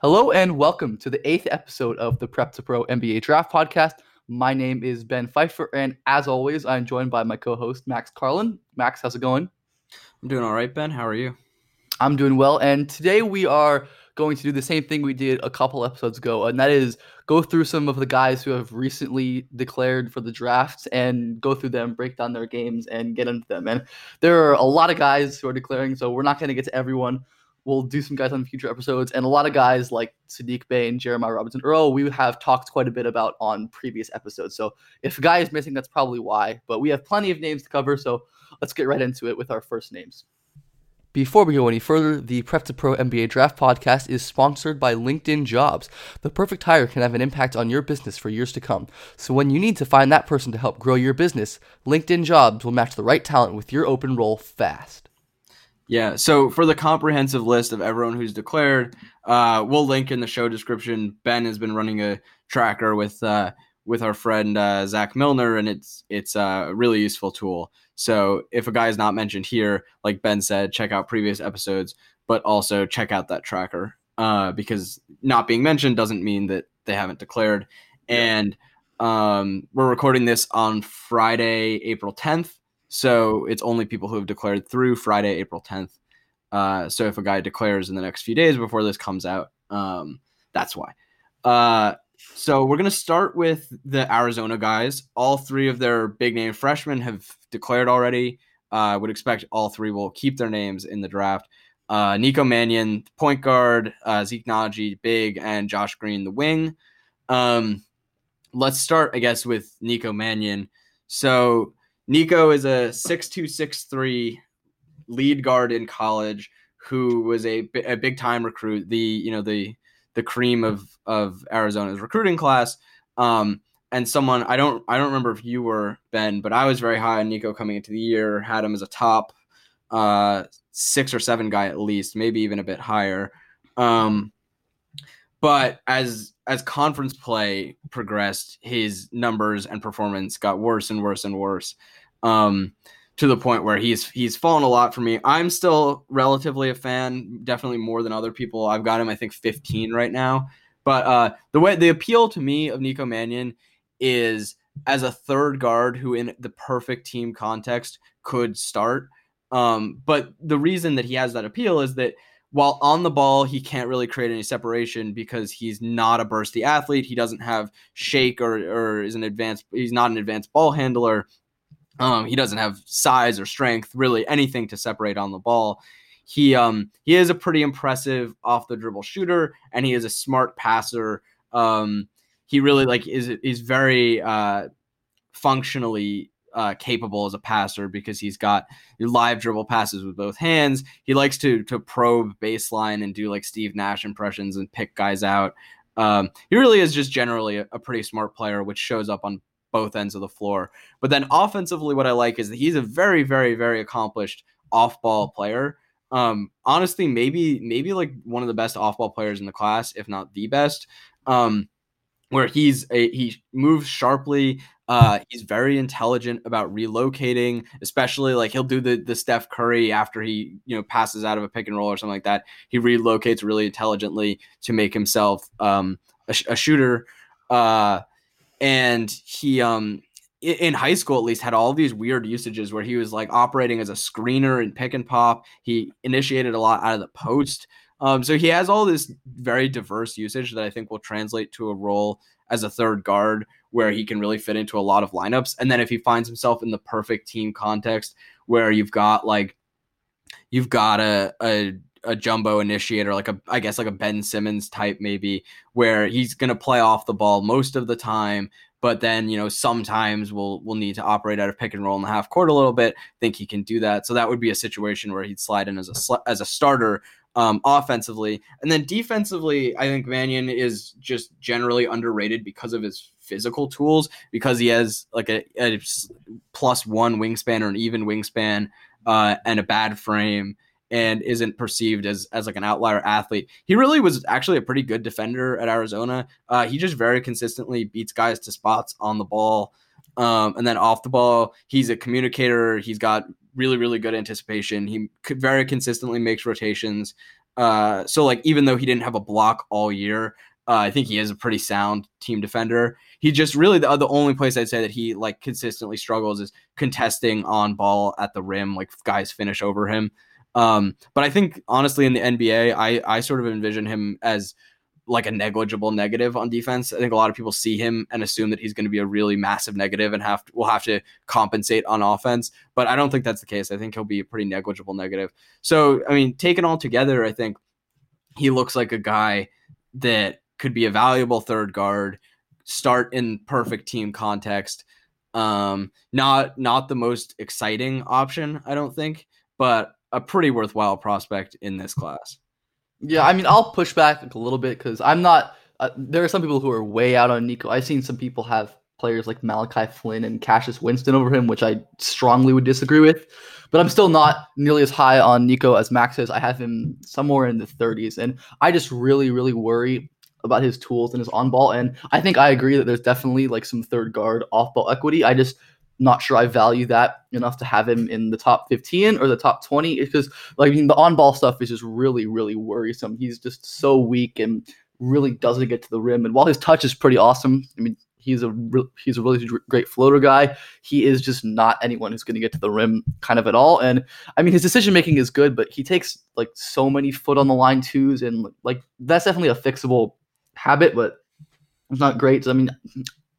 Hello and welcome to the 8th episode of the Prep to Pro NBA Draft Podcast. My name is Ben Pfeiffer, and as always, I'm joined by my co-host, Max Carlin. Max, how's it going? I'm doing all right, Ben. How are you? I'm doing well, and today we are going to do the same thing we did a couple episodes ago, and that is go through some of the guys who have recently declared for the draft and go through them, break down their games, and get into them. And there are a lot of guys who are declaring, so we're not going to get to everyone. We'll do some guys on future episodes, and a lot of guys like Sadiq Bey and Jeremiah Robinson Earl, we have talked quite a bit about on previous episodes. So if a guy is missing, that's probably why. But we have plenty of names to cover, so let's get right into it with our first names. Before we go any further, the Prep to Pro NBA Draft Podcast is sponsored by LinkedIn Jobs. The perfect hire can have an impact on your business for years to come. So when you need to find that person to help grow your business, LinkedIn Jobs will match the right talent with your open role fast. Yeah, so for the comprehensive list of everyone who's declared, we'll link in the show description. Ben has been running a tracker with our friend Zach Milner, and it's a really useful tool. So if a guy is not mentioned here, like Ben said, check out previous episodes, but also check out that tracker because not being mentioned doesn't mean that they haven't declared. And we're recording this on Friday, April 10th. So it's only people who have declared through Friday, April 10th. So if a guy declares in the next few days before this comes out, that's why. So we're going to start with the Arizona guys. All three of their big name freshmen have declared already. I would expect all three will keep their names in the draft. Nico Mannion, point guard, Zeke Nnaji, big, and Josh Green, the wing. Let's start, I guess, with Nico Mannion. So Nico is a 6'2", 6'3", lead guard in college who was a big-time recruit, the cream of Arizona's recruiting class, and someone I don't remember if you were, Ben, but I was very high on Nico coming into the year, had him as a top 6 or 7 guy at least, maybe even a bit higher. But as conference play progressed, his numbers and performance got worse and worse and worse, to the point where he's fallen a lot for me. I'm still relatively a fan, definitely more than other people. I've got him, I think, 15 right now. But the appeal to me of Nico Mannion is as a third guard who in the perfect team context could start. But the reason that he has that appeal is that while on the ball, he can't really create any separation because he's not a bursty athlete. He doesn't have shake or is an advanced. He's not an advanced ball handler. He doesn't have size or strength, really anything to separate on the ball. He is a pretty impressive off the dribble shooter, and he is a smart passer. He really is very functionally capable as a passer because he's got live dribble passes with both hands. He likes to probe baseline and do like Steve Nash impressions and pick guys out. He really is just generally a pretty smart player, which shows up on both ends of the floor. But then offensively, what I like is that he's a very, very, very accomplished off-ball player. Honestly, maybe like one of the best off-ball players in the class, if not the best. Where he moves sharply. He's very intelligent about relocating, especially like he'll do the Steph Curry after he passes out of a pick and roll or something like that. He relocates really intelligently to make himself a shooter, and he in high school at least, had all these weird usages where he was like operating as a screener and pick and pop. He initiated a lot out of the post. So he has all this very diverse usage that I think will translate to a role as a third guard where he can really fit into a lot of lineups. And then if he finds himself in the perfect team context where you've got a jumbo initiator, like I guess like a Ben Simmons type maybe, where he's going to play off the ball most of the time, but then, you know, sometimes we'll need to operate out of pick and roll in the half court a little bit. I think he can do that. So that would be a situation where he'd slide in as a starter offensively. And then defensively, I think Mannion is just generally underrated because of his physical tools, because he has like a +1 wingspan or an even wingspan and a bad frame, and isn't perceived as like an outlier athlete. He really was actually a pretty good defender at Arizona. He just very consistently beats guys to spots on the ball. And then off the ball, he's a communicator. He's got really, really good anticipation. He very consistently makes rotations. So like, even though he didn't have a block all year, I think he is a pretty sound team defender. He just really, the only place I'd say that he like consistently struggles is contesting on ball at the rim, like guys finish over him. But I think honestly in the NBA, I sort of envision him as like a negligible negative on defense. I think a lot of people see him and assume that he's going to be a really massive negative and will have to compensate on offense. But I don't think that's the case. I think he'll be a pretty negligible negative. So, I mean, taken all together, I think he looks like a guy that could be a valuable third guard, start in perfect team context. Not the most exciting option, I don't think, but a pretty worthwhile prospect in this class. Yeah, I mean, I'll push back a little bit because I'm not there are some people who are way out on Nico. I've seen some people have players like Malachi Flynn and Cassius Winston over him, which I strongly would disagree with. But I'm still not nearly as high on Nico as Max is. I have him somewhere in the 30s, and I just really, really worry about his tools and his on-ball. And I think I agree that there's definitely like some third guard off-ball equity. I just not sure I value that enough to have him in the top 15 or the top 20 because, like, I mean, the on-ball stuff is just really, really worrisome. He's just so weak and really doesn't get to the rim. And while his touch is pretty awesome, I mean, he's a really great floater guy. He is just not anyone who's going to get to the rim kind of at all. And I mean, his decision making is good, but he takes like so many foot on the line twos, and like that's definitely a fixable habit, but it's not great. So, I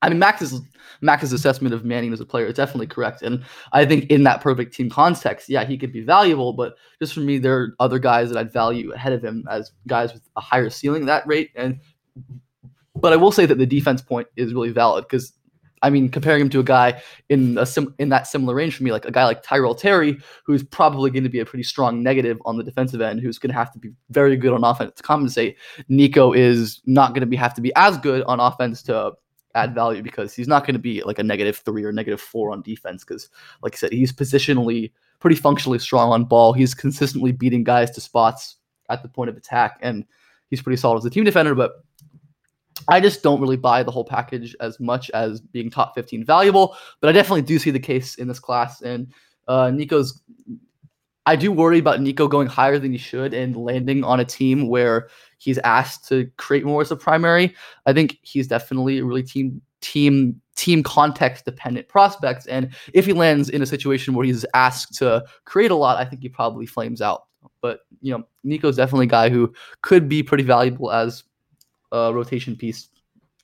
mean, Max's assessment of Mannion as a player is definitely correct. And I think in that perfect team context, yeah, he could be valuable. But just for me, there are other guys that I'd value ahead of him as guys with a higher ceiling at that rate. But I will say that the defense point is really valid because, I mean, comparing him to a guy in that similar range for me, like a guy like Tyrell Terry, who's probably going to be a pretty strong negative on the defensive end, who's going to have to be very good on offense to compensate. Nico is not going to have to be as good on offense to add value because he's not going to be like a -3 or -4 on defense because, like I said, he's positionally pretty functionally strong on ball. He's consistently beating guys to spots at the point of attack, and he's pretty solid as a team defender. But I just don't really buy the whole package as much as being top 15 valuable, but I definitely do see the case in this class. And I do worry about Nico going higher than he should and landing on a team where he's asked to create more as a primary. I think he's definitely a really team context dependent prospect. And if he lands in a situation where he's asked to create a lot, I think he probably flames out. But, you know, Nico's definitely a guy who could be pretty valuable as a rotation piece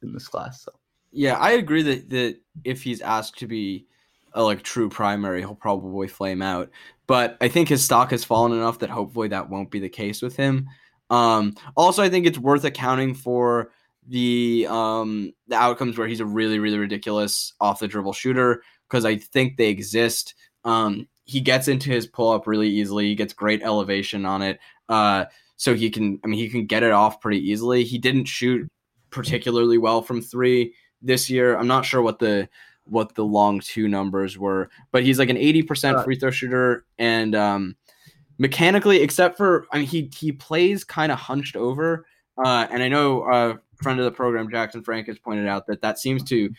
in this class. So. Yeah, I agree that if he's asked to be a like true primary, he'll probably flame out. But I think his stock has fallen enough that hopefully that won't be the case with him. Also, I think it's worth accounting for the outcomes where he's a really, really ridiculous off the dribble shooter because I think they exist. He gets into his pull up really easily. He gets great elevation on it, so he can get it off pretty easily. He didn't shoot particularly well from three this year. I'm not sure what the long two numbers were, but he's like an 80% free throw shooter. And mechanically, except for, I mean, he plays kind of hunched over. And I know a friend of the program, Jackson Frank, has pointed out that seems to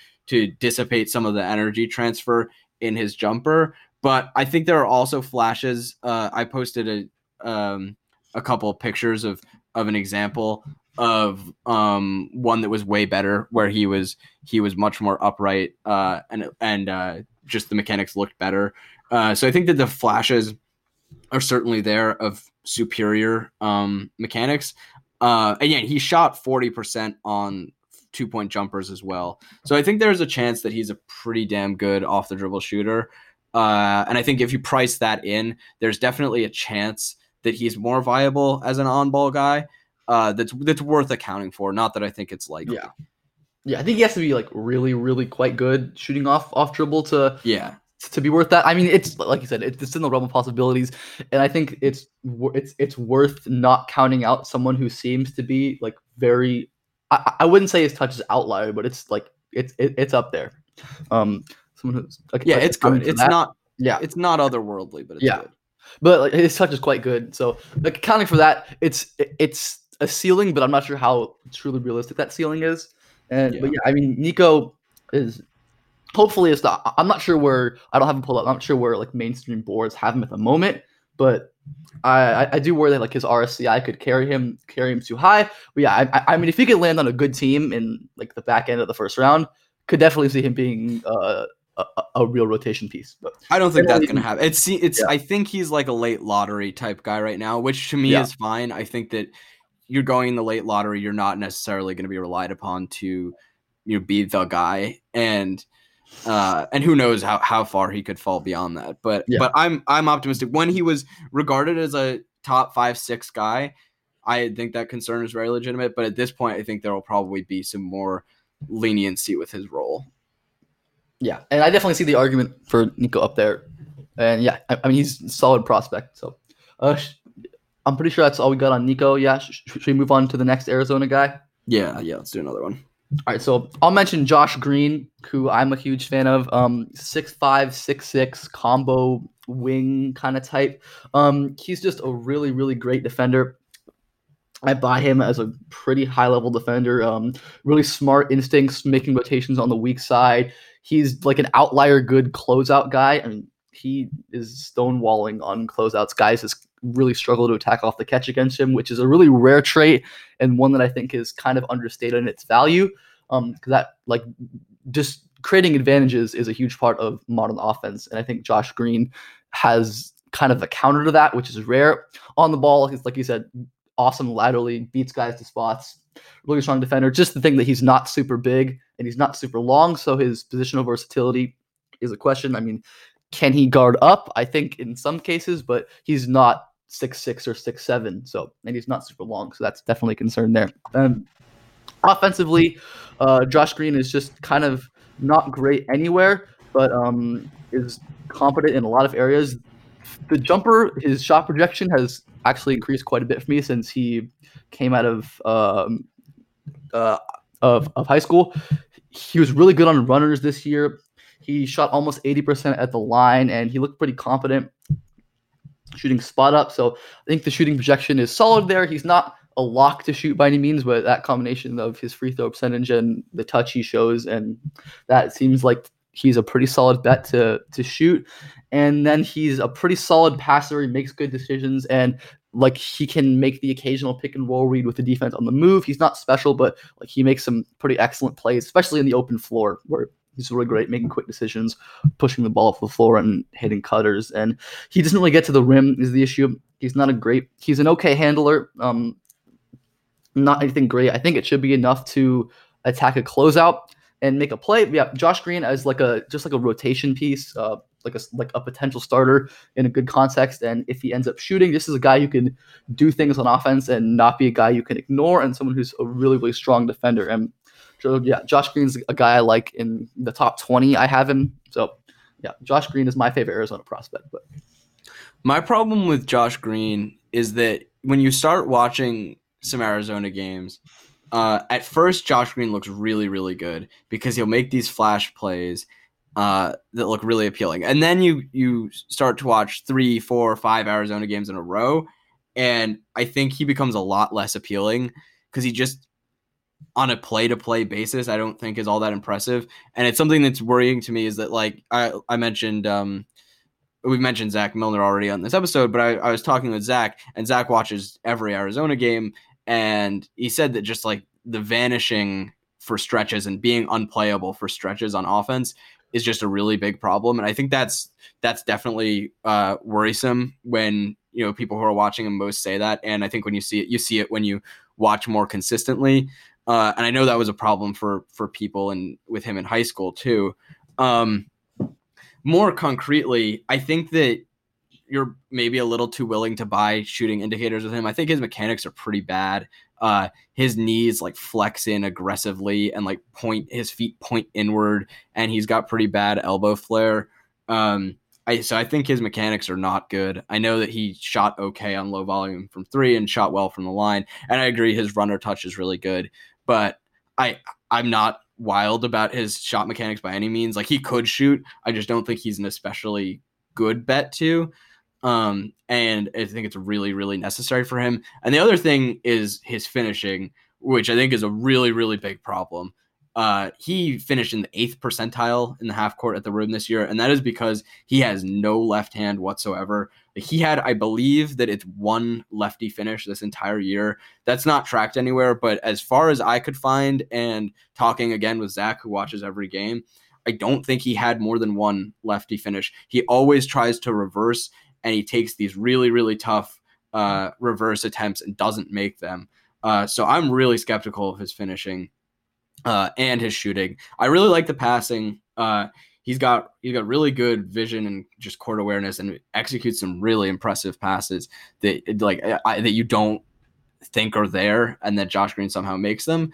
dissipate some of the energy transfer in his jumper. But I think there are also flashes. I posted a couple of pictures of an example of one that was way better, where he was much more upright and just the mechanics looked better. So I think that the flashes are certainly there of superior mechanics. Again, he shot 40% on 2-point jumpers as well. So I think there's a chance that he's a pretty damn good off the dribble shooter. And I think if you price that in, there's definitely a chance that he's more viable as an on-ball guy. That's worth accounting for. Not that I think it's likely. Yeah, I think he has to be like really, really quite good shooting off dribble to be worth that. I mean, it's like you said, it's in the realm of possibilities, and I think it's worth not counting out someone who seems to be like very. I wouldn't say his touch is outlier, but it's like it's up there. Someone who's like, yeah, it's good. It's that. Not it's not otherworldly, but it's good. But like, his touch is quite good, so like accounting for that, it's a ceiling, but I'm not sure how truly realistic that ceiling is. And but I mean, Nico is hopefully it's not. I'm not sure where I don't have him pulled up. I'm not sure where like mainstream boards have him at the moment, but I do worry that like his RSCI could carry him too high. But I mean, if he could land on a good team in like the back end of the first round, could definitely see him being a real rotation piece, but I don't think that's gonna happen. I think he's like a late lottery type guy right now, which to me is fine. I think that you're going in the late lottery, you're not necessarily going to be relied upon to, you know, be the guy, and who knows how far he could fall beyond that. But but I'm optimistic. When he was regarded as a top 5-6 guy, I think that concern is very legitimate. But at this point, I think there will probably be some more leniency with his role. Yeah, and I definitely see the argument for Nico up there. And I mean, he's a solid prospect. So I'm pretty sure that's all we got on Nico. Yeah, should we move on to the next Arizona guy? Yeah, let's do another one. All right, so I'll mention Josh Green, who I'm a huge fan of. 6'5", 6'6", combo wing kind of type. He's just a really, really great defender. I buy him as a pretty high-level defender. Really smart instincts, making rotations on the weak side. He's like an outlier good closeout guy. I mean, he is stonewalling on closeouts. Guys just really struggle to attack off the catch against him, which is a really rare trait and one that I think is kind of understated in its value. Because that, like, just creating advantages is a huge part of modern offense. And I think Josh Green has kind of a counter to that, which is rare. On the ball, he's, like you said, awesome laterally, beats guys to spots, really strong defender. Just the thing that he's not super big and he's not super long, so his positional versatility is a question. I mean, can he guard up? I think in some cases, but he's not 6'6 or 6'7, so, and he's not super long, so that's definitely a concern there. Offensively, Josh Green is just kind of not great anywhere, but is competent in a lot of areas. The jumper, his shot projection has actually increased quite a bit for me since he came out of high school. He was really good on runners this year. He shot almost 80% at the line, and he looked pretty competent shooting spot up. So I think the shooting projection is solid there. He's not a lock to shoot by any means, but that combination of his free throw percentage and the touch he shows, and that seems like he's a pretty solid bet to shoot. And then he's a pretty solid passer. He makes good decisions, and like he can make the occasional pick and roll read with the defense on the move. He's not special, but like he makes some pretty excellent plays, especially in the open floor, where he's really great making quick decisions, pushing the ball off the floor and hitting cutters. And he doesn't really get to the rim is the issue. He's an okay handler. Not anything great. I think it should be enough to attack a closeout and make a play. Yeah, Josh Green as like a rotation piece, like a potential starter in a good context. And if he ends up shooting, this is a guy who can do things on offense and not be a guy you can ignore, and someone who's a really, really strong defender. And so yeah, Josh Green's a guy I like in the top 20. I have him. So yeah, Josh Green is my favorite Arizona prospect. But my problem with Josh Green is that when you start watching some Arizona games, at first, Josh Green looks really, really good because he'll make these flash plays that look really appealing. And then you start to watch 3, 4, 5 Arizona games in a row, and I think he becomes a lot less appealing because he just, on a play-to-play basis, I don't think is all that impressive. And it's something that's worrying to me is that, like, I mentioned we've mentioned Zach Milner already on this episode, but I was talking with Zach, and Zach watches every Arizona game, And he said that just like the vanishing for stretches and being unplayable for stretches on offense is just a really big problem. And I think that's definitely worrisome when, you know, people who are watching him most say that. And I think when you see it when you watch more consistently. And I know that was a problem for people and with him in high school too. More concretely, I think that you're maybe a little too willing to buy shooting indicators with him. I think his mechanics are pretty bad. His knees like flex in aggressively and like his feet point inward, and he's got pretty bad elbow flare. So I think his mechanics are not good. I know that he shot okay on low volume from three and shot well from the line. And I agree his runner touch is really good, but I'm not wild about his shot mechanics by any means. Like, he could shoot. I just don't think he's an especially good bet to. And I think it's really, really necessary for him. And the other thing is his finishing, which I think is a really, really big problem. He finished in the 8th percentile in the half court at the rim this year, and that is because he has no left hand whatsoever. He had, I believe, that it's one lefty finish this entire year. That's not tracked anywhere, but as far as I could find, and talking again with Zach, who watches every game, I don't think he had more than one lefty finish. He always tries to reverse, and he takes these really, really tough reverse attempts and doesn't make them. So I'm really skeptical of his finishing. And his shooting. I really like the passing. He's got really good vision and just court awareness, and executes some really impressive passes that that you don't think are there, and that Josh Green somehow makes them.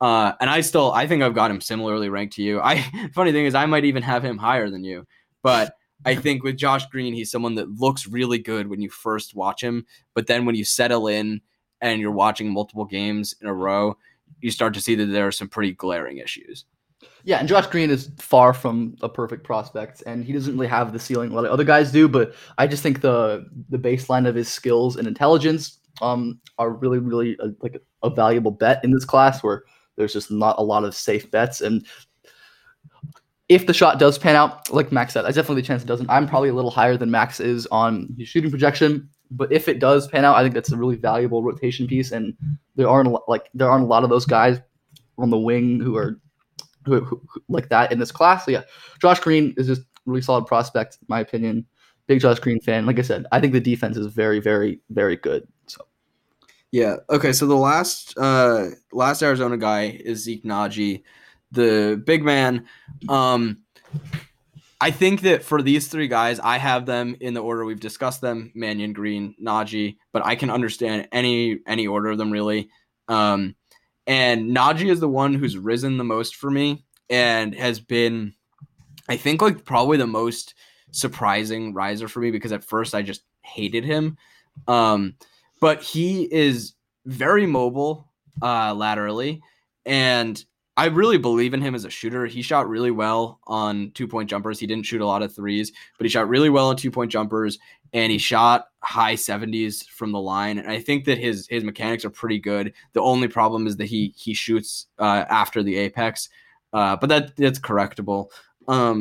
And I think I've got him similarly ranked to you. Funny thing is, I might even have him higher than you, but I think with Josh Green, he's someone that looks really good when you first watch him, but then when you settle in and you're watching multiple games in a row, you start to see that there are some pretty glaring issues. Yeah, and Josh Green is far from a perfect prospect, and he doesn't really have the ceiling a lot of other guys do, but I just think the baseline of his skills and intelligence are really, really a valuable bet in this class, where there's just not a lot of safe bets. And if the shot does pan out, like Max said, there's definitely a chance it doesn't. I'm probably a little higher than Max is on his shooting projection. But if it does pan out, I think that's a really valuable rotation piece, and there aren't a lot of those guys on the wing who like that in this class. So yeah, Josh Green is just a really solid prospect, in my opinion. Big Josh Green fan. Like I said, I think the defense is very, very, very good. So yeah, okay. So the last Arizona guy is Zeke Nnaji, the big man. I think that for these three guys, I have them in the order we've discussed them: Mannion, Green, Nnaji. But I can understand any order of them, really. And Nnaji is the one who's risen the most for me and has been, I think, like probably the most surprising riser for me, because at first I just hated him. But he is very mobile laterally, and I really believe in him as a shooter. He shot really well on two-point jumpers. He didn't shoot a lot of threes, but he shot really well on two-point jumpers, and he shot high 70s from the line. And I think that his mechanics are pretty good. The only problem is that he shoots after the apex, but that's correctable.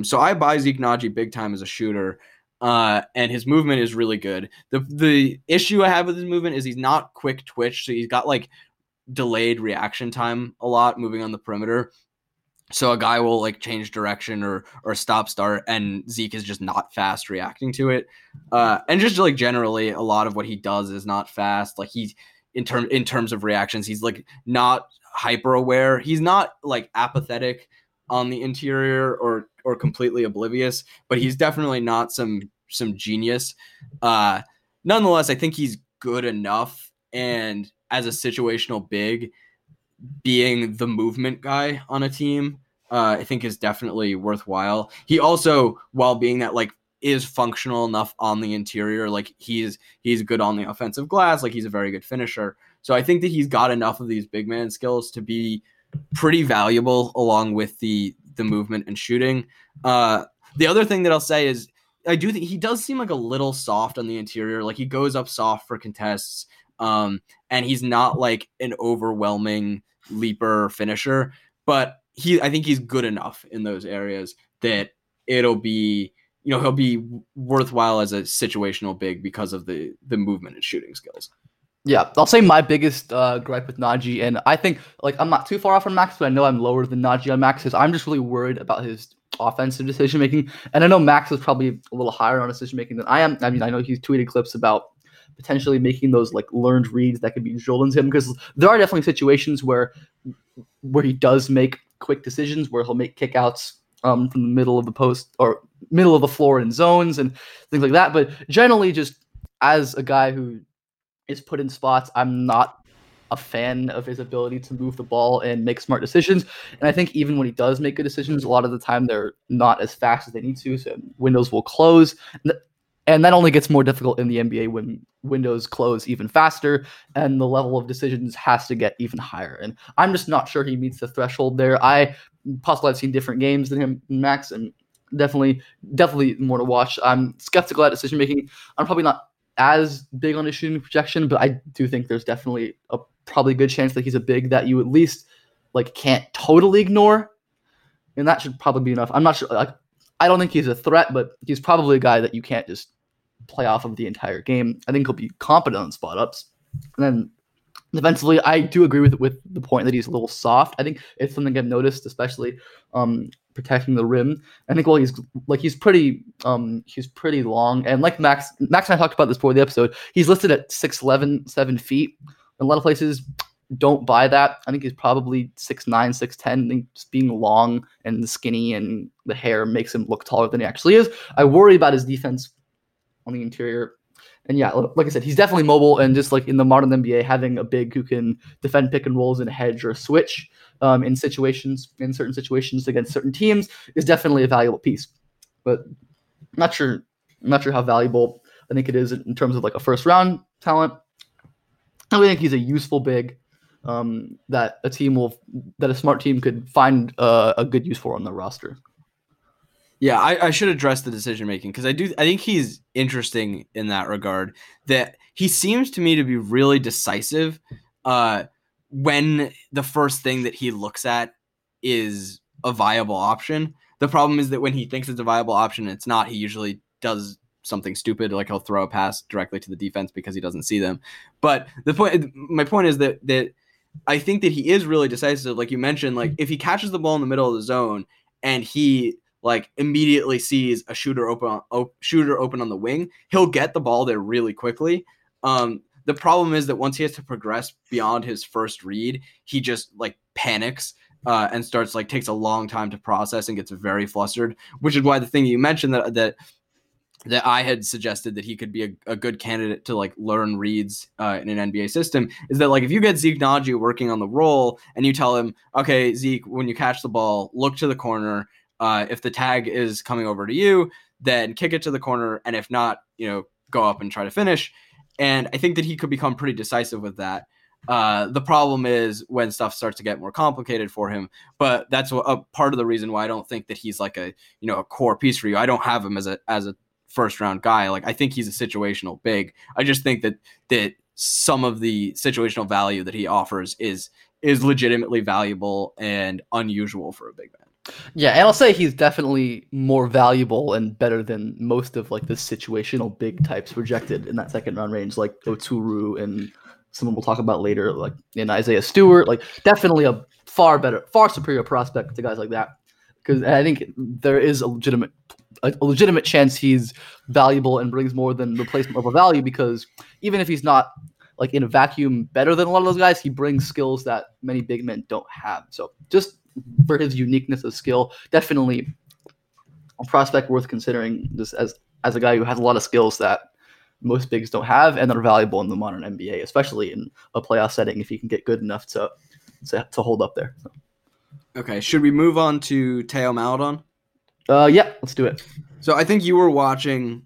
So I buy Zeke Nnaji big time as a shooter, and his movement is really good. The issue I have with his movement is he's not quick twitch, so he's got like delayed reaction time a lot moving on the perimeter. So a guy will like change direction or stop start, and Zeke is just not fast reacting to it. And just like generally a lot of what he does is not fast. Like he's in terms of reactions, he's like not hyper aware. He's not like apathetic on the interior or completely oblivious, but he's definitely not some genius. Nonetheless, I think he's good enough, and as a situational big, being the movement guy on a team, I think is definitely worthwhile. He also, while being that, like, is functional enough on the interior. Like he's good on the offensive glass. Like he's a very good finisher. So I think that he's got enough of these big man skills to be pretty valuable along with the movement and shooting. The other thing that I'll say is I do think he does seem like a little soft on the interior. Like he goes up soft for contests. And he's not like an overwhelming leaper finisher, but I think he's good enough in those areas that it'll be, you know, he'll be worthwhile as a situational big because of the movement and shooting skills. Yeah, I'll say my biggest gripe with Nnaji, and I think I'm not too far off from Max, but I know I'm lower than Nnaji on Max, is I'm just really worried about his offensive decision making. And I know Max is probably a little higher on decision making than I am. I mean, I know he's tweeted clips about potentially making those learned reads that could be Jordan's him, because there are definitely situations where he does make quick decisions, where he'll make kickouts from the middle of the post or middle of the floor in zones and things like that. But generally, just as a guy who is put in spots, I'm not a fan of his ability to move the ball and make smart decisions. And I think even when he does make good decisions, a lot of the time they're not as fast as they need to, so windows will close. And that only gets more difficult in the NBA when windows close even faster and the level of decisions has to get even higher. And I'm just not sure he meets the threshold there. I've seen different games than him, Max, and definitely more to watch. I'm skeptical at decision-making. I'm probably not as big on his shooting projection, but I do think there's definitely a probably good chance that he's a big that you at least can't totally ignore. And that should probably be enough. I'm not sure. I don't think he's a threat, but he's probably a guy that you can't just play off of the entire game. I think he'll be competent on spot ups. And then defensively, I do agree with the point that he's a little soft. I think it's something I've noticed, especially protecting the rim. I think he's pretty long, and Max and I talked about this before the episode. He's listed at 6'11", 7 feet. A lot of places don't buy that. I think he's probably 6'9", 6'10". I think just being long and skinny and the hair makes him look taller than he actually is. I worry about his defense on the interior. And yeah, like I said, he's definitely mobile, and just in the modern NBA, having a big who can defend pick and rolls and hedge or switch in certain situations against certain teams is definitely a valuable piece. But not sure how valuable I think it is in terms of a first round talent. I really think he's a useful big that a smart team could find a good use for on their roster. Yeah, I should address the decision making, because I think he's interesting in that regard. That he seems to me to be really decisive when the first thing that he looks at is a viable option. The problem is that when he thinks it's a viable option, it's not. He usually does something stupid, he'll throw a pass directly to the defense because he doesn't see them. But my point is that I think that he is really decisive. Like you mentioned, if he catches the ball in the middle of the zone and he immediately sees a shooter open on the wing, he'll get the ball there really quickly. The problem is that once he has to progress beyond his first read, he just panics and starts takes a long time to process and gets very flustered, which is why the thing you mentioned that I had suggested that he could be a good candidate to learn reads in an NBA system is that if you get Zeke Nnaji working on the roll and you tell him, okay, Zeke, when you catch the ball, look to the corner. If the tag is coming over to you, then kick it to the corner. And if not, go up and try to finish. And I think that he could become pretty decisive with that. The problem is when stuff starts to get more complicated for him, but that's a part of the reason why I don't think that he's a core piece for you. I don't have him as a first round guy. I think he's a situational big. I just think that some of the situational value that he offers is legitimately valuable and unusual for a big man. Yeah, and I'll say he's definitely more valuable and better than most of the situational big types projected in that second round range, like Oturu and someone we'll talk about later, in Isaiah Stewart. Definitely a far superior prospect to guys like that. Because I think there is a legitimate chance he's valuable and brings more than replacement level value. Because even if he's not in a vacuum better than a lot of those guys, he brings skills that many big men don't have. So just for his uniqueness of skill, definitely a prospect worth considering just as a guy who has a lot of skills that most bigs don't have and that are valuable in the modern NBA, especially in a playoff setting if he can get good enough to hold up there. So. Okay, should we move on to Théo Maledon? Yeah, let's do it. So I think you were watching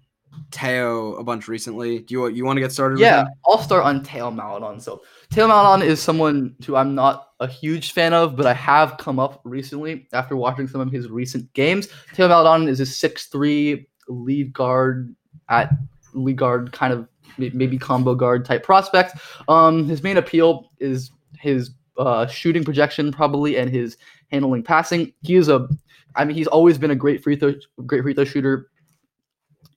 Théo a bunch recently. Do you want to get started? Yeah, with I'll start on Théo Maledon. So Théo Maledon is someone who I'm not a huge fan of, but I have come up recently after watching some of his recent games. Théo Maledon is a 6'3 lead guard kind of maybe combo guard type prospect. His main appeal is his shooting projection probably and his handling passing. He's always been a great free throw shooter.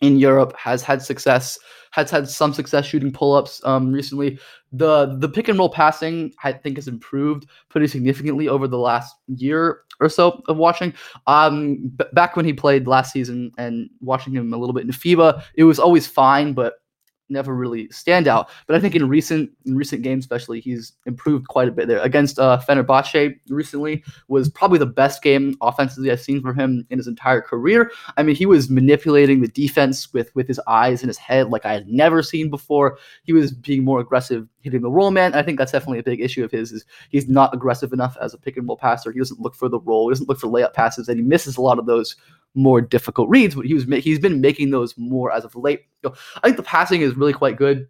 in Europe, has had some success shooting pull-ups recently. The pick and roll passing, I think, has improved pretty significantly over the last year or so of watching. Back when he played last season and watching him a little bit in FIBA, it was always fine, but never really stand out. But I think in recent games, especially, he's improved quite a bit there. Against Fenerbahce recently was probably the best game offensively I've seen from him in his entire career. I mean, he was manipulating the defense with his eyes and his head like I had never seen before. He was being more aggressive hitting the roll man. I think that's definitely a big issue of his, is he's not aggressive enough as a pick and roll passer. He doesn't look for the roll. He doesn't look for layup passes, and he misses a lot of those more difficult reads, but he's been making those more as of late. So I think the passing is really quite good,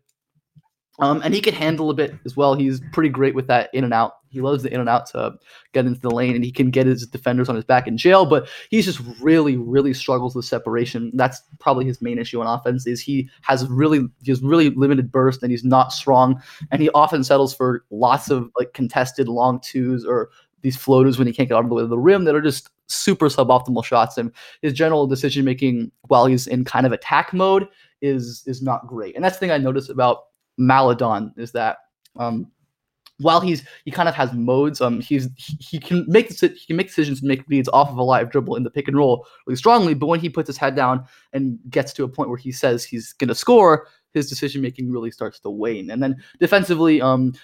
and he can handle a bit as well. He's pretty great with that in and out. He loves the in and out to get into the lane, and he can get his defenders on his back in jail, but he just really, really struggles with separation. That's probably his main issue on offense, is he has really limited burst, and he's not strong, and he often settles for lots of like contested long twos or these floaters when he can't get out of the way of the rim that are just super suboptimal shots. And his general decision-making while he's in kind of attack mode is not great. And that's the thing I noticed about Maledon, is that while he kind of has modes, he can make decisions and make leads off of a live dribble in the pick and roll really strongly. But when he puts his head down and gets to a point where he says he's going to score, his decision-making really starts to wane. And then defensively,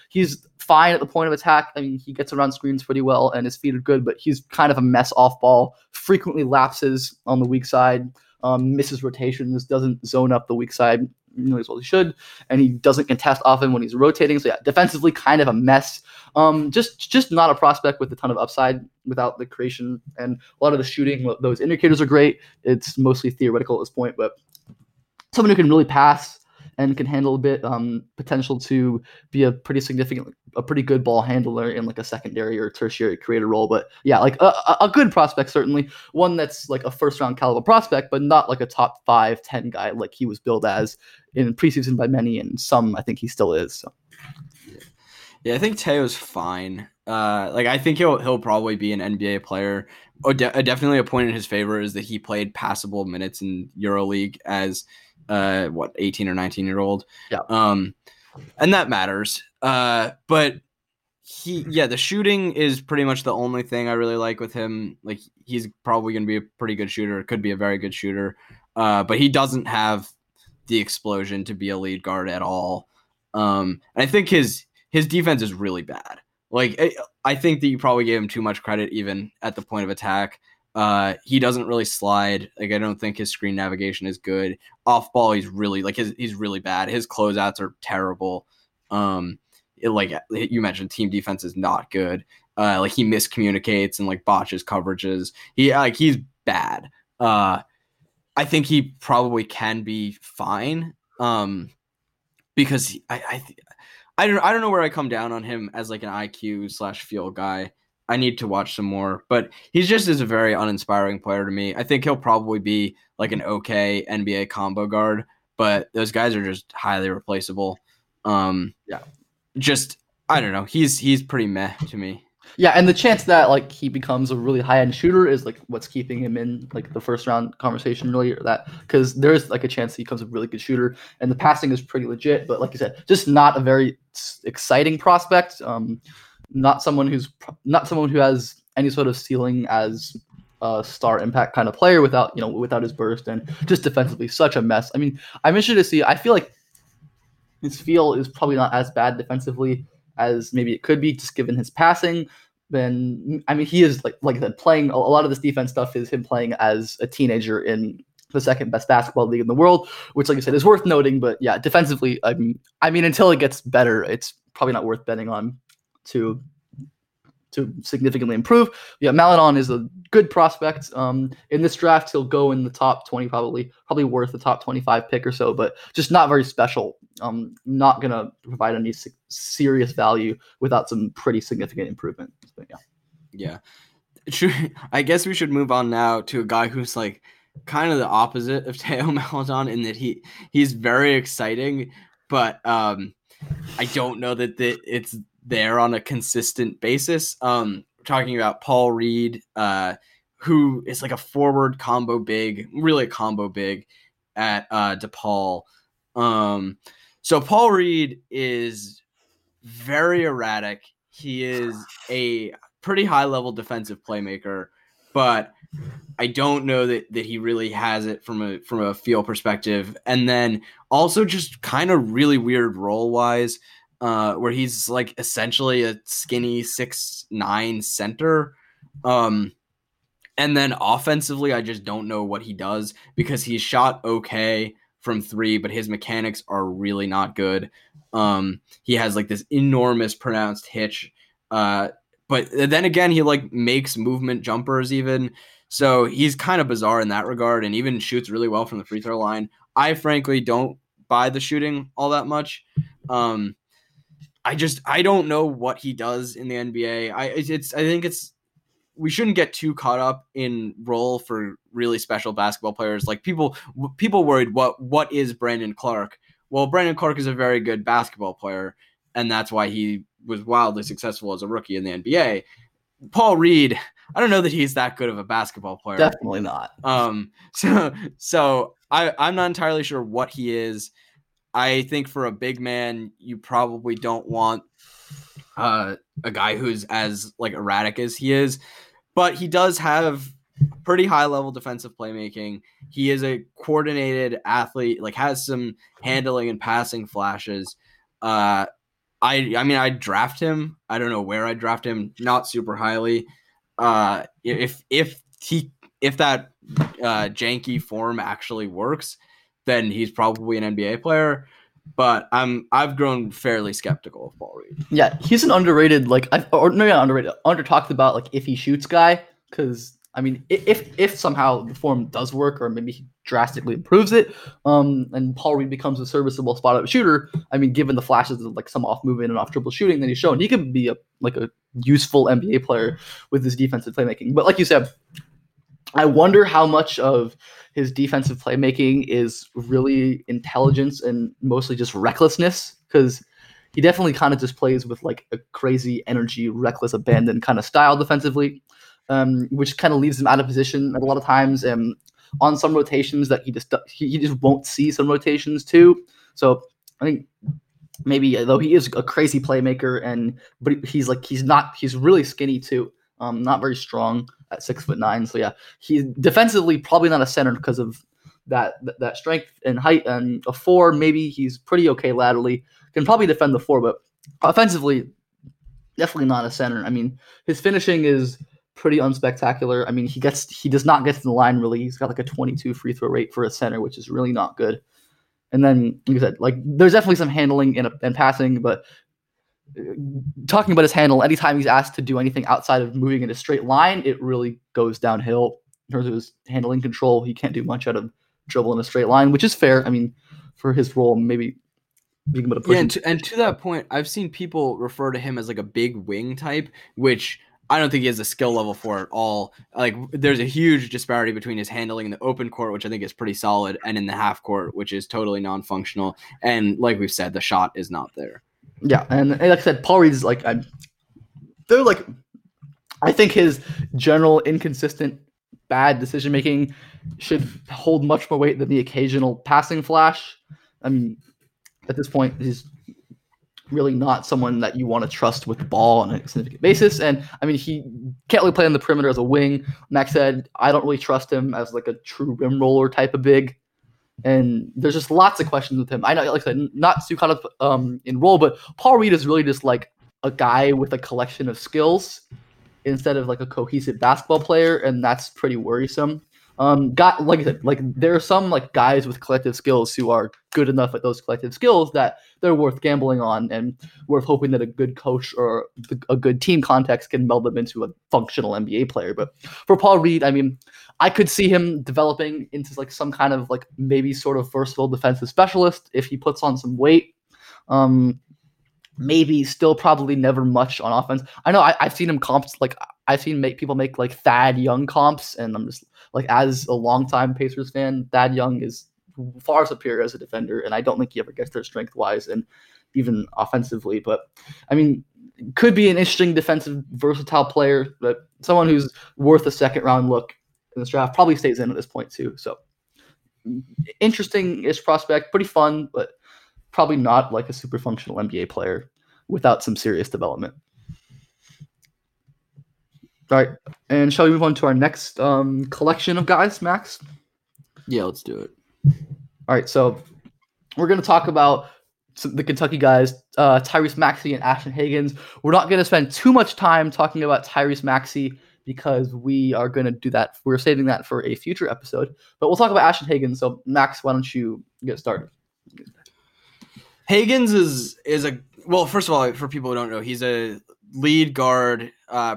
he's fine at the point of attack. I mean, he gets around screens pretty well, and his feet are good, but he's kind of a mess off ball, frequently lapses on the weak side, misses rotations, doesn't zone up the weak side as well as he should, and he doesn't contest often when he's rotating. So yeah, defensively kind of a mess. Just not a prospect with a ton of upside without the creation. And a lot of the shooting, those indicators are great. It's mostly theoretical at this point, but someone who can really pass and can handle a bit, potential to be a pretty good ball handler in like a secondary or tertiary creator role. But yeah, like a good prospect, certainly one that's like a first round caliber prospect, but not like a top 5-10 guy like he was billed as in preseason by many, and some I think he still is. So. Yeah, I think Teo's fine. I think he'll probably be an NBA player. Definitely a point in his favor is that he played passable minutes in EuroLeague as 18 or 19 year old. Yeah. And that matters. But the shooting is pretty much the only thing I really like with him. Like, he's probably going to be a pretty good shooter. Could be a very good shooter. But he doesn't have the explosion to be a lead guard at all. And I think his defense is really bad. Like, I think that you probably gave him too much credit even at the point of attack. He doesn't really slide. Like, I don't think his screen navigation is good. Off ball, he's really bad. His closeouts are terrible. Like you mentioned, team defense is not good. He miscommunicates and botches coverages. He's bad. I think he probably can be fine. Because I don't know where I come down on him as an IQ / feel guy. I need to watch some more, but he just is a very uninspiring player to me. I think he'll probably be an okay NBA combo guard, but those guys are just highly replaceable. I don't know. He's pretty meh to me. Yeah, and the chance that he becomes a really high-end shooter is what's keeping him in the first round conversation, really, or that, because there is a chance he becomes a really good shooter, and the passing is pretty legit, but like you said, just not a very exciting prospect. Not someone who has any sort of ceiling as a star impact kind of player without his burst, and just defensively such a mess. I mean, I'm interested to see. I feel like his feel is probably not as bad defensively as maybe it could be, just given his passing. Then, I mean, he is like I said, playing a lot of this defense stuff is him playing as a teenager in the second best basketball league in the world, which, like I said, is worth noting. But yeah, defensively, I mean, until it gets better, it's probably not worth betting on to significantly improve. Yeah, Maledon is a good prospect. In this draft, he'll go in the top 20, probably worth the top 25 pick or so, but just not very special. Not going to provide any serious value without some pretty significant improvement. But yeah. I guess we should move on now to a guy who's kind of the opposite of Théo Maledon, in that he's very exciting, but I don't know that it's there on a consistent basis. We're talking about Paul Reed, who is a forward combo big, really a combo big, at DePaul. So Paul Reed is very erratic. He is a pretty high-level defensive playmaker, but I don't know that he really has it from a field perspective. And then also just kind of really weird role-wise, where he's like essentially a skinny 6'9" center. And then offensively, I just don't know what he does because he's shot okay from three, but his mechanics are really not good. He has like this enormous pronounced hitch. But then again, he like makes movement jumpers even. So he's kind of bizarre in that regard and even shoots really well from the free throw line. I frankly don't buy the shooting all that much. I don't know what he does in the NBA. We shouldn't get too caught up in role for really special basketball players. Like people worried, what is Brandon Clark? Well, Brandon Clark is a very good basketball player, and that's why he was wildly successful as a rookie in the NBA. Paul Reed, I don't know that he's that good of a basketball player. Definitely not. So I'm not entirely sure what he is. I think for a big man, you probably don't want a guy who's as like erratic as he is, but he does have pretty high level defensive playmaking. He is a coordinated athlete, like has some handling and passing flashes. I mean, I'd draft him. I don't know where I'd draft him. Not super highly. If that janky form actually works, then he's probably an NBA player. But I've grown fairly skeptical of Paul Reed. Yeah, he's an underrated, under-talked about, like, if he shoots guy. Because, I mean, if somehow the form does work or maybe he drastically improves it, and Paul Reed becomes a serviceable spot-up shooter, I mean, given the flashes of, like, some off-movement and off-dribble shooting that he's shown, he could be, a useful NBA player with his defensive playmaking. But like you said, I wonder how much of his defensive playmaking is really intelligence and mostly just recklessness, because he definitely kind of just plays with like a crazy energy, reckless abandon kind of style defensively, which kind of leaves him out of position a lot of times and on some rotations that he just won't see some rotations too. So I think maybe though he is a crazy playmaker but he's really skinny too. Not very strong at 6'9". So yeah, he's defensively probably not a center because of that strength and height, and a four, maybe he's pretty okay laterally, can probably defend the four, but offensively definitely not a center. I mean, his finishing is pretty unspectacular. I mean, he does not get to the line really. He's got like a 22% free throw rate for a center, which is really not good. And then like I said, like there's definitely some handling and passing, but talking about his handle, anytime he's asked to do anything outside of moving in a straight line, it really goes downhill. In terms of his handling control, he can't do much out of dribble in a straight line, which is fair. I mean, for his role, maybe being able to push. Yeah, and to that point, I've seen people refer to him as like a big wing type, which I don't think he has the skill level for at all. Like, there's a huge disparity between his handling in the open court, which I think is pretty solid, and in the half court, which is totally non-functional. And like we've said, the shot is not there. Yeah, and like I said, Paul Reed's like I think his general inconsistent bad decision making should hold much more weight than the occasional passing flash. I mean, at this point, he's really not someone that you want to trust with the ball on a significant basis. And I mean, he can't really play on the perimeter as a wing. Max said, I don't really trust him as like a true rim roller type of big. And there's just lots of questions with him. I know, like I said, not too kind of in role, but Paul Reed is really just like a guy with a collection of skills instead of like a cohesive basketball player, and that's pretty worrisome. Like I said, like there are some like guys with collective skills who are good enough at those collective skills that they're worth gambling on and worth hoping that a good coach or a good team context can meld them into a functional NBA player. But for Paul Reed, I mean, I could see him developing into like some kind of like maybe sort of versatile defensive specialist if he puts on some weight. Maybe still probably never much on offense. I know I've seen him comps, like I've seen people make like Thad Young comps, and I'm just like, as a longtime Pacers fan, Thad Young is far superior as a defender, and I don't think he ever gets there strength wise and even offensively. But I mean, could be an interesting defensive versatile player, but someone who's worth a second round look in this draft, probably stays in at this point too. So interesting-ish prospect, pretty fun, but probably not like a super functional NBA player without some serious development. All right, and shall we move on to our next collection of guys, Max? Yeah, let's do it. All right, so we're going to talk about the Kentucky guys, Tyrese Maxey and Ashton Hagans. We're not going to spend too much time talking about Tyrese Maxey because we are going to do that. We're saving that for a future episode, but we'll talk about Ashton Hagans. So, Max, why don't you get started? Hagans is a – well, first of all, for people who don't know, he's a lead guard,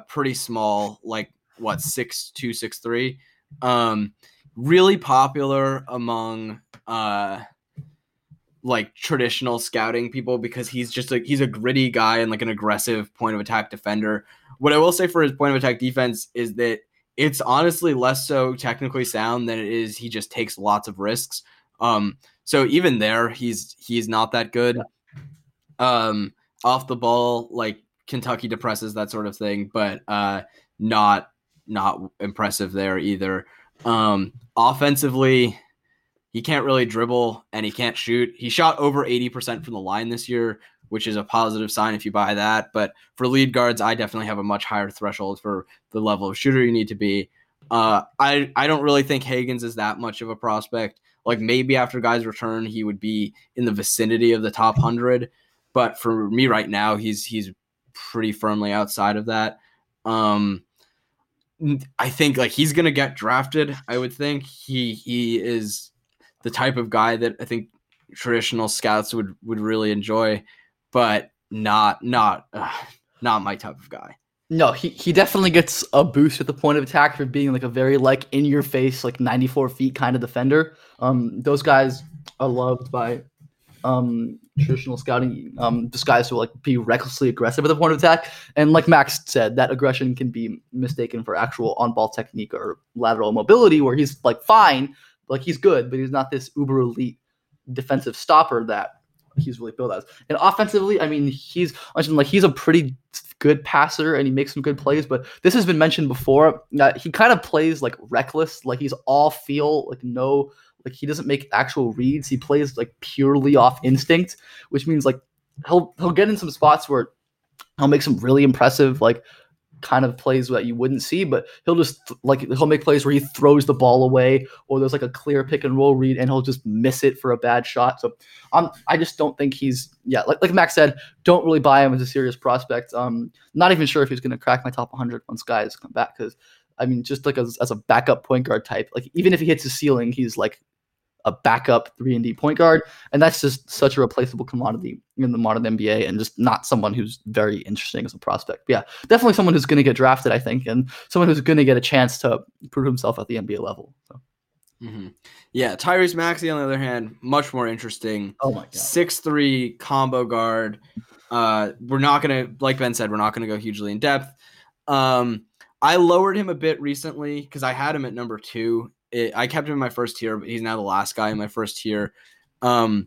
pretty small, like, what, 6'2", 6'3". Really popular among like traditional scouting people because he's just like he's a gritty guy and like an aggressive point of attack defender. What I will say for his point of attack defense is that it's honestly less so technically sound than it is he just takes lots of risks. So even there, he's not that good. Off the ball, like Kentucky depresses that sort of thing, but not impressive there either. Offensively, he can't really dribble and he can't shoot. He shot over 80% from the line this year, which is a positive sign if you buy that. But for lead guards, I definitely have a much higher threshold for the level of shooter you need to be. I don't really think Hagans is that much of a prospect. Like maybe after guys return, he would be in the vicinity of the top 100. But for me right now, he's pretty firmly outside of that. I think like he's going to get drafted. I would think he is the type of guy that I think traditional scouts would really enjoy, but not my type of guy. No, he definitely gets a boost at the point of attack for being like a very like in your face, like 94 feet kind of defender. Those guys are loved by traditional scouting, just guys who like be recklessly aggressive at the point of attack, and like Max said, that aggression can be mistaken for actual on-ball technique or lateral mobility, where he's like fine, like he's good, but he's not this uber elite defensive stopper that he's really built as. And offensively, I mean, he's a pretty good passer and he makes some good plays, but this has been mentioned before. He kind of plays like reckless, like he's all feel, like no. Like he doesn't make actual reads. He plays like purely off instinct, which means like he'll get in some spots where he'll make some really impressive like kind of plays that you wouldn't see, but he'll just like he'll make plays where he throws the ball away or there's like a clear pick and roll read and he'll just miss it for a bad shot. So I just don't think he's like Max said, don't really buy him as a serious prospect. Not even sure if he's gonna crack my top 100 once guys come back, because I mean just like as a backup point guard type, like even if he hits his ceiling, he's like a backup 3-and-D point guard, and that's just such a replaceable commodity in the modern NBA and just not someone who's very interesting as a prospect. But yeah, definitely someone who's going to get drafted, I think, and someone who's going to get a chance to prove himself at the NBA level. So. Mm-hmm. Yeah, Tyrese Maxey, on the other hand, much more interesting. Oh, my God. 6'3", combo guard. We're not going to, like Ben said, we're not going to go hugely in depth. I lowered him a bit recently because I had him at number 2. I kept him in my first tier, but he's now the last guy in my first tier. I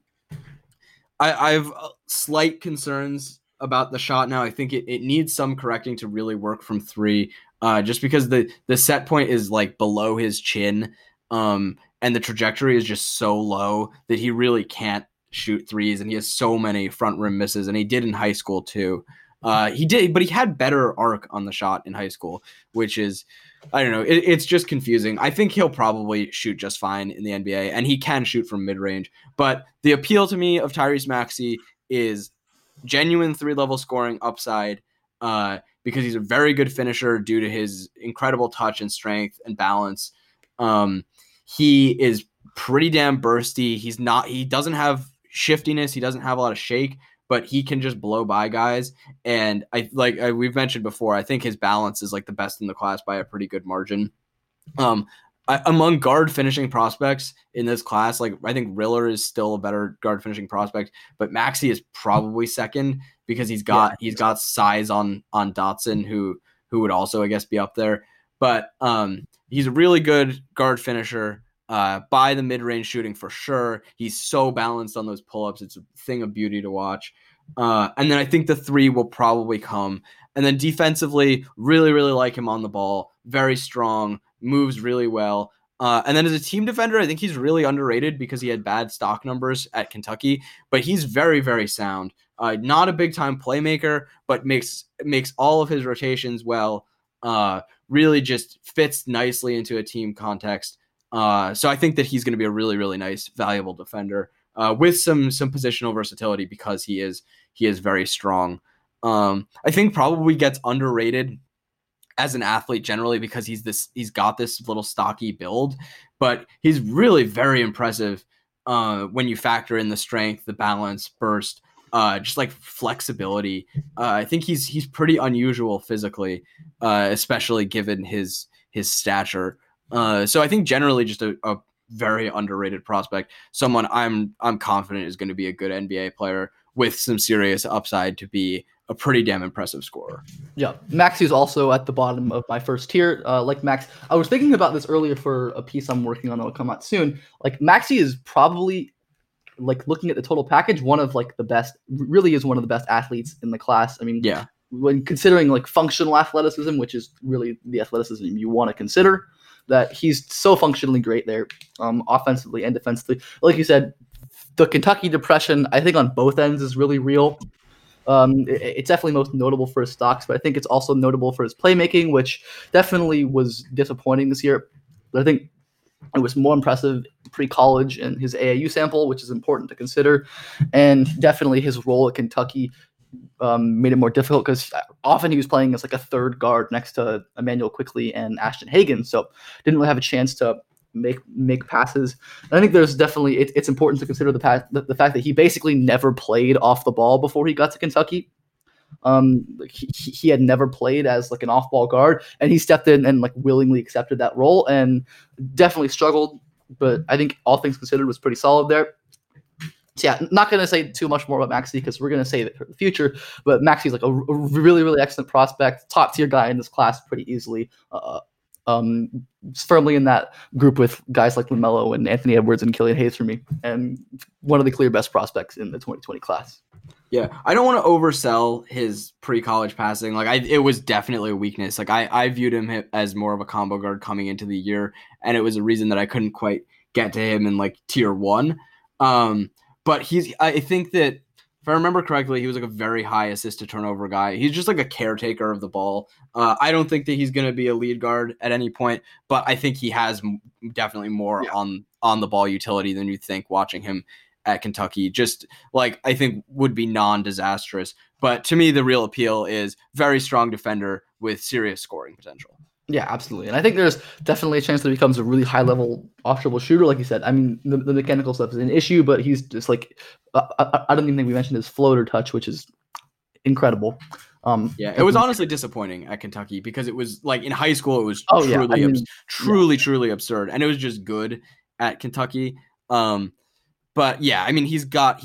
have slight concerns about the shot now. I think it needs some correcting to really work from 3, just because the set point is like below his chin, and the trajectory is just so low that he really can't shoot threes, and he has so many front rim misses, and he did in high school too. He did, but he had better arc on the shot in high school, which is, I don't know, it's just confusing. I think he'll probably shoot just fine in the NBA, and he can shoot from mid-range. But the appeal to me of Tyrese Maxey is genuine three-level scoring upside, because he's a very good finisher due to his incredible touch and strength and balance. He is pretty damn bursty. He doesn't have shiftiness. He doesn't have a lot of shake, but he can just blow by guys. And we've mentioned before, I think his balance is like the best in the class by a pretty good margin. Among guard finishing prospects in this class, like I think Riller is still a better guard finishing prospect, but Maxey is probably second because he's got size on Dotson, who would also, I guess, be up there. But he's a really good guard finisher. By the mid-range shooting for sure. He's so balanced on those pull-ups. It's a thing of beauty to watch. And then I think the 3 will probably come. And then defensively, really, really like him on the ball. Very strong, moves really well. And then as a team defender, I think he's really underrated because he had bad stock numbers at Kentucky, but he's very, very sound. Not a big-time playmaker, but makes all of his rotations well, really just fits nicely into a team context. So I think that he's going to be a really, really nice, valuable defender with some positional versatility because he is very strong. I think probably gets underrated as an athlete generally because he's got this little stocky build, but he's really very impressive when you factor in the strength, the balance, burst, just like flexibility. I think he's pretty unusual physically, especially given his stature. So I think generally just a very underrated prospect, someone I'm confident is going to be a good NBA player with some serious upside to be a pretty damn impressive scorer. Yeah. Maxey's also at the bottom of my first tier. Like Max, I was thinking about this earlier for a piece I'm working on that will come out soon. Like Maxey is probably, like, looking at the total package, one of like the best, really is one of the best athletes in the class. I mean, yeah, when considering like functional athleticism, which is really the athleticism you want to consider, that he's so functionally great there, offensively and defensively. Like you said, the Kentucky depression, I think on both ends, is really real. It's definitely most notable for his stocks, but I think it's also notable for his playmaking, which definitely was disappointing this year. But I think it was more impressive pre-college in his AAU sample, which is important to consider. And definitely his role at Kentucky made it more difficult because often he was playing as like a third guard next to Emmanuel Quickley and Ashton Hagans, so didn't really have a chance to make passes. And I think there's definitely it's important to consider the fact that he basically never played off the ball before he got to Kentucky. He had never played as like an off-ball guard, and he stepped in and like willingly accepted that role and definitely struggled, but I think all things considered was pretty solid there. So yeah, not going to say too much more about Maxey because we're going to save it for the future, but Maxey's like a really, really excellent prospect, top tier guy in this class pretty easily, firmly in that group with guys like LaMelo and Anthony Edwards and Killian Hayes for me, and one of the clear best prospects in the 2020 class. Yeah, I don't want to oversell his pre-college passing. Like, it was definitely a weakness. Like, I viewed him as more of a combo guard coming into the year, and it was a reason that I couldn't quite get to him in like tier one. But I think that if I remember correctly, he was like a very high assist to turnover guy. He's just like a caretaker of the ball. I don't think that he's going to be a lead guard at any point, but I think he has definitely more on the ball utility than you think watching him at Kentucky. Just like, I think would be non-disastrous, but to me, the real appeal is very strong defender with serious scoring potential. Yeah, absolutely. And I think there's definitely a chance that he becomes a really high-level off-dribble shooter, like you said. I mean, the mechanical stuff is an issue, but he's just like I don't even think we mentioned his floater touch, which is incredible. Yeah, it was honestly disappointing at Kentucky because it was like in high school, it was truly absurd, and it was just good at Kentucky. But yeah, I mean, he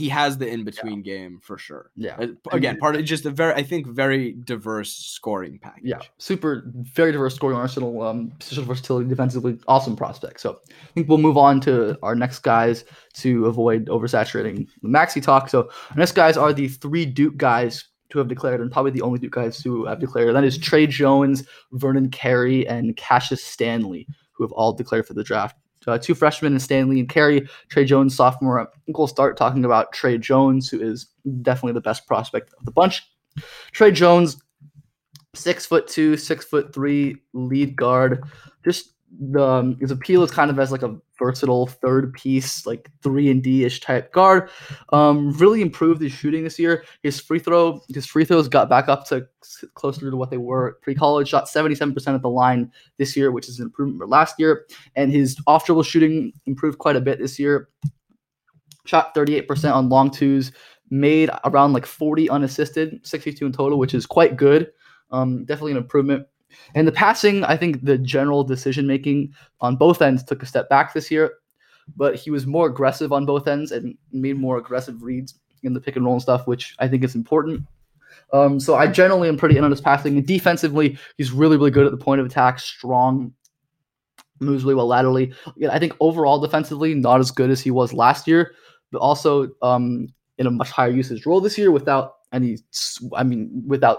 has the in-between game for sure. Yeah. Again, part of just a very diverse scoring package. Yeah. Super, very diverse scoring arsenal, positional versatility defensively, awesome prospect. So I think we'll move on to our next guys to avoid oversaturating the Maxey talk. So our next guys are the three Duke guys who have declared, and probably the only Duke guys who have declared. That is Tre Jones, Vernon Carey, and Cassius Stanley, who have all declared for the draft. Two freshmen in Stanley and Carey. Tre Jones, sophomore. We'll start talking about Tre Jones, who is definitely the best prospect of the bunch. Tre Jones, 6'2", 6'3", lead guard. Just his appeal is kind of as like a versatile third piece, like 3-and-D-ish type guard. Really improved his shooting this year. His free throws got back up to closer to what they were pre-college. Shot 77% at the line this year, which is an improvement from last year. And his off-dribble shooting improved quite a bit this year. Shot 38% on long twos. Made around like 40 unassisted, 62 in total, which is quite good. Definitely an improvement. And the passing, I think the general decision-making on both ends took a step back this year, but he was more aggressive on both ends and made more aggressive reads in the pick and roll and stuff, which I think is important. So I generally am pretty in on his passing. And defensively, he's really, really good at the point of attack, strong, moves really well laterally. I think overall defensively, not as good as he was last year, but also in a much higher usage role this year without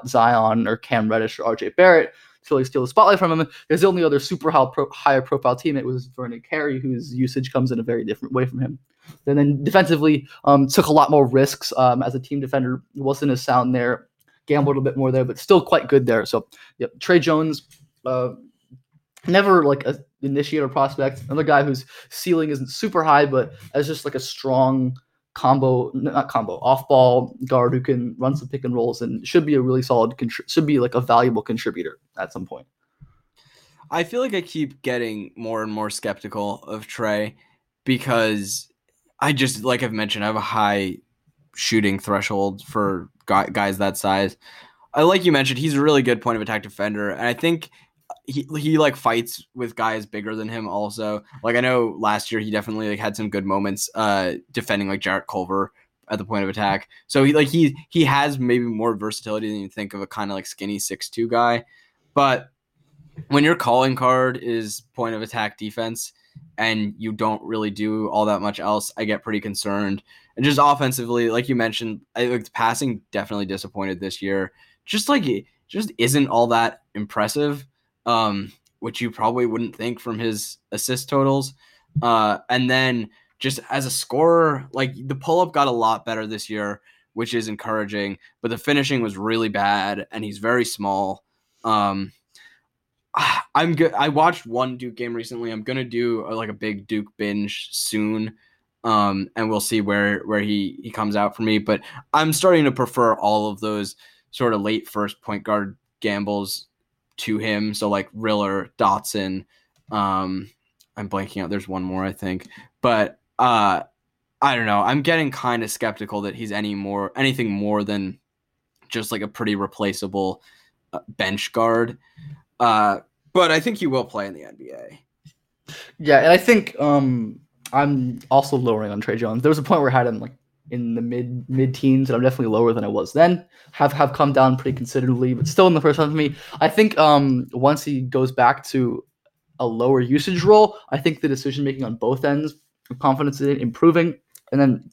Zion or Cam Reddish or RJ Barrett. till they steal the spotlight from him. Because the only other super high-profile teammate was Vernon Carey, whose usage comes in a very different way from him. And then defensively, took a lot more risks as a team defender. Wasn't as sound there. Gambled a bit more there, but still quite good there. So, yep, Tre Jones, never like an initiator prospect. Another guy whose ceiling isn't super high, but as just like a strong off-ball guard who can run some pick and rolls and should be a really solid, should be like a valuable contributor at some point. I feel like I keep getting more and more skeptical of Tre because I just, like I've mentioned, I have a high shooting threshold for guys that size. Like you mentioned, he's a really good point of attack defender, and I think he like fights with guys bigger than him also. Like I know last year he definitely like had some good moments defending like Jarrett Culver at the point of attack. So he has maybe more versatility than you think of a kind of like skinny 6'2 guy. But when your calling card is point of attack defense and you don't really do all that much else, I get pretty concerned. And just offensively, like you mentioned, I like the passing definitely disappointed this year. Just like it just isn't all that impressive. Which you probably wouldn't think from his assist totals. And then just as a scorer, like the pull-up got a lot better this year, which is encouraging, but the finishing was really bad and he's very small. I'm good. I watched one Duke game recently. I'm going to do like a big Duke binge soon. And we'll see where he comes out for me, but I'm starting to prefer all of those sort of late first point guard gambles to him. So like Riller, Dotson, I'm blanking out. There's one more, I think, but I don't know. I'm getting kind of skeptical that he's anything more than just like a pretty replaceable bench guard. But I think he will play in the NBA. Yeah. And I think I'm also lowering on Tre Jones. There was a point where I had him like in the mid-teens, and I'm definitely lower than I was then. Have come down pretty considerably, but still in the first round for me. I think once he goes back to a lower usage role, I think the decision-making on both ends, confidence in it, improving, and then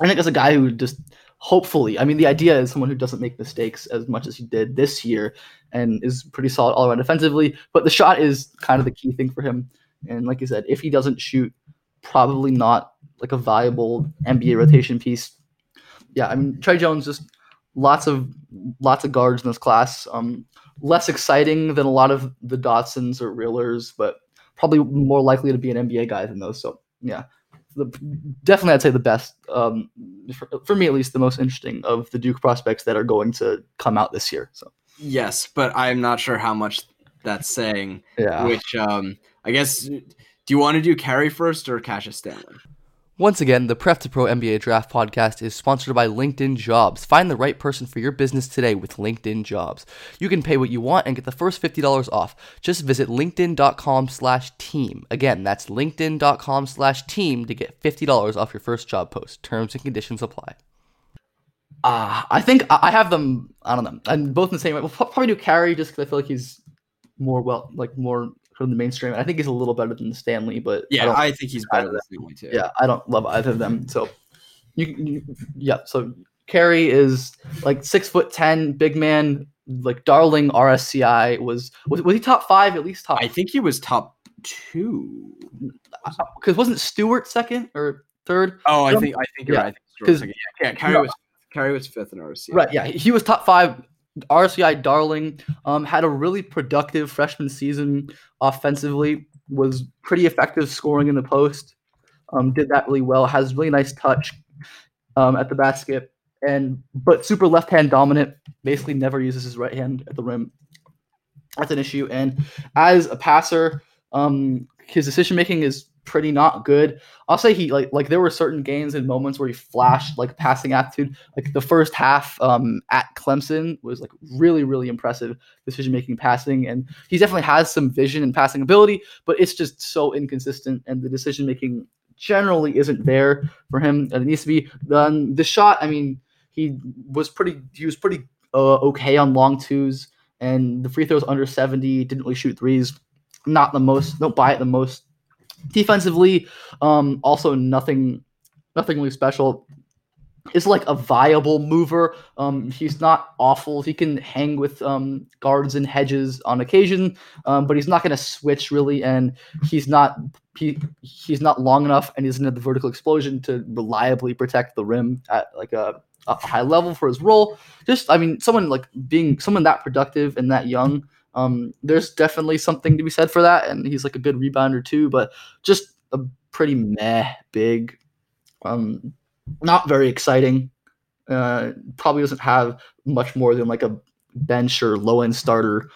I think as a guy who just hopefully, I mean, the idea is someone who doesn't make mistakes as much as he did this year and is pretty solid all around defensively, but the shot is kind of the key thing for him. And like you said, if he doesn't shoot, probably not like a viable NBA rotation piece. Yeah, I mean, Tre Jones, just lots of guards in this class. Less exciting than a lot of the Dotsons or Rillers, but probably more likely to be an NBA guy than those. So yeah, definitely I'd say the best, for me at least, the most interesting of the Duke prospects that are going to come out this year. So yes, but I'm not sure how much that's saying. Yeah. Which I guess, do you want to do Carey first or Cassius Stanley? Once again, the Prep to Pro NBA Draft Podcast is sponsored by LinkedIn Jobs. Find the right person for your business today with LinkedIn Jobs. You can pay what you want and get the first $50 off. Just visit linkedin.com/team. Again, that's linkedin.com/team to get $50 off your first job post. Terms and conditions apply. I think I have them, I don't know, I'm both in the same way. We'll probably do Carey just because I feel like he's more from the mainstream. I think he's a little better than Stanley, but yeah, I think he's better than Stanley too. Yeah, I don't love either of them. So so Carey is like 6'10", big man, like darling RSCI. Was he top 5, at least top? I think he was top 2. Because wasn't Stewart second or third? Oh, I think you're right. I think second. Yeah, Carey was fifth in RSCI. Right, yeah. He was top 5. RCI darling, had a really productive freshman season offensively, was pretty effective scoring in the post, did that really well, has really nice touch at the basket, but super left-hand dominant, basically never uses his right hand at the rim. That's an issue. And as a passer, his decision-making is pretty not good. I'll say he like there were certain games and moments where he flashed like passing aptitude. Like the first half at Clemson was like really, really impressive decision-making passing. And he definitely has some vision and passing ability, but it's just so inconsistent. And the decision-making generally isn't there for him. And it needs to be done. The shot, I mean, he was pretty okay on long twos, and the free throws under 70, didn't really shoot threes. Not the most, don't buy it the most. Defensively, also nothing really special. is like a viable mover. He's not awful. He can hang with guards and hedges on occasion, but he's not going to switch really, and he's not long enough, and isn't at the vertical explosion to reliably protect the rim at like a high level for his role. Just, I mean, someone that productive and that young, there's definitely something to be said for that, and he's like a good rebounder too, but just a pretty meh big. Not very exciting. Probably doesn't have much more than like a bench or low-end starter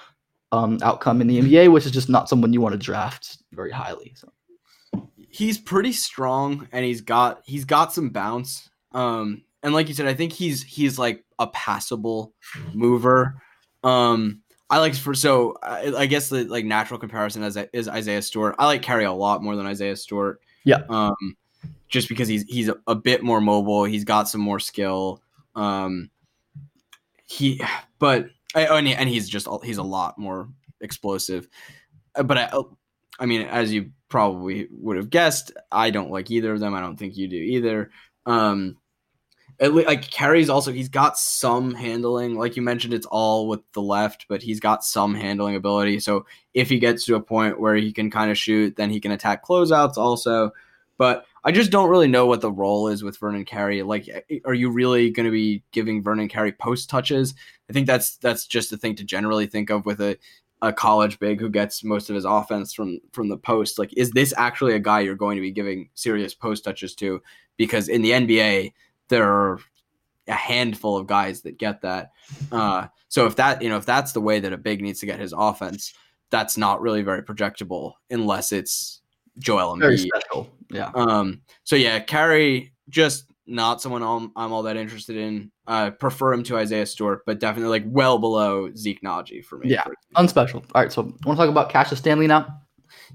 outcome in the NBA, which is just not someone you want to draft very highly. So he's pretty strong, and he's got some bounce. And like you said, I think he's like a passable mover. I guess the like natural comparison is Isaiah Stewart. I like Carey a lot more than Isaiah Stewart. Yeah. Just because he's a bit more mobile, he's got some more skill. He's a lot more explosive. But I mean, as you probably would have guessed, I don't like either of them. I don't think you do either. Carey's also, he's got some handling. Like you mentioned, it's all with the left, but he's got some handling ability. So if he gets to a point where he can kind of shoot, then he can attack closeouts also. But I just don't really know what the role is with Vernon Carey. Like, are you really going to be giving Vernon Carey post touches? I think that's just the thing to generally think of with a college big who gets most of his offense from the post. Like, is this actually a guy you're going to be giving serious post touches to? Because in the NBA, there are a handful of guys that get that. So if that's the way that a big needs to get his offense, that's not really very projectable unless it's Joel Embiid. Very special. Yeah. So yeah, Carey, just not someone I'm all that interested in. Prefer him to Isaiah Stewart, but definitely like well below Zeke Nnaji for me. Yeah. Unspecial. All right. So want to talk about Cassius Stanley now?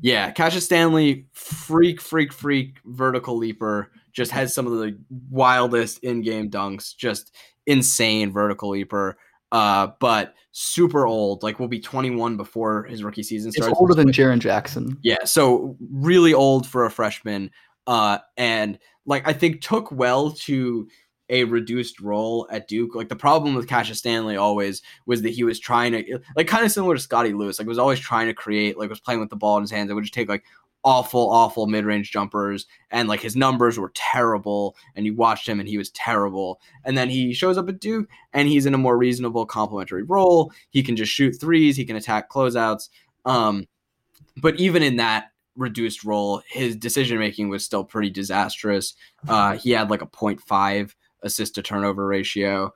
Yeah. Cassius Stanley, freak vertical leaper, just has some of the wildest in-game dunks, just insane vertical leaper. But super old, like will be 21 before his rookie season starts. It's older than Jaren Jackson. Yeah. So really old for a freshman. And like, I think took well to a reduced role at Duke. Like the problem with Cassius Stanley always was that he was trying to, like, kind of similar to Scotty Lewis, like was always trying to create, like was playing with the ball in his hands. It would just take like awful mid-range jumpers, and like his numbers were terrible, and you watched him and he was terrible, and then he shows up at Duke and he's in a more reasonable complementary role. He can just shoot threes, he can attack closeouts, but even in that reduced role, his decision making was still pretty disastrous. He had like a 0.5 assist to turnover ratio.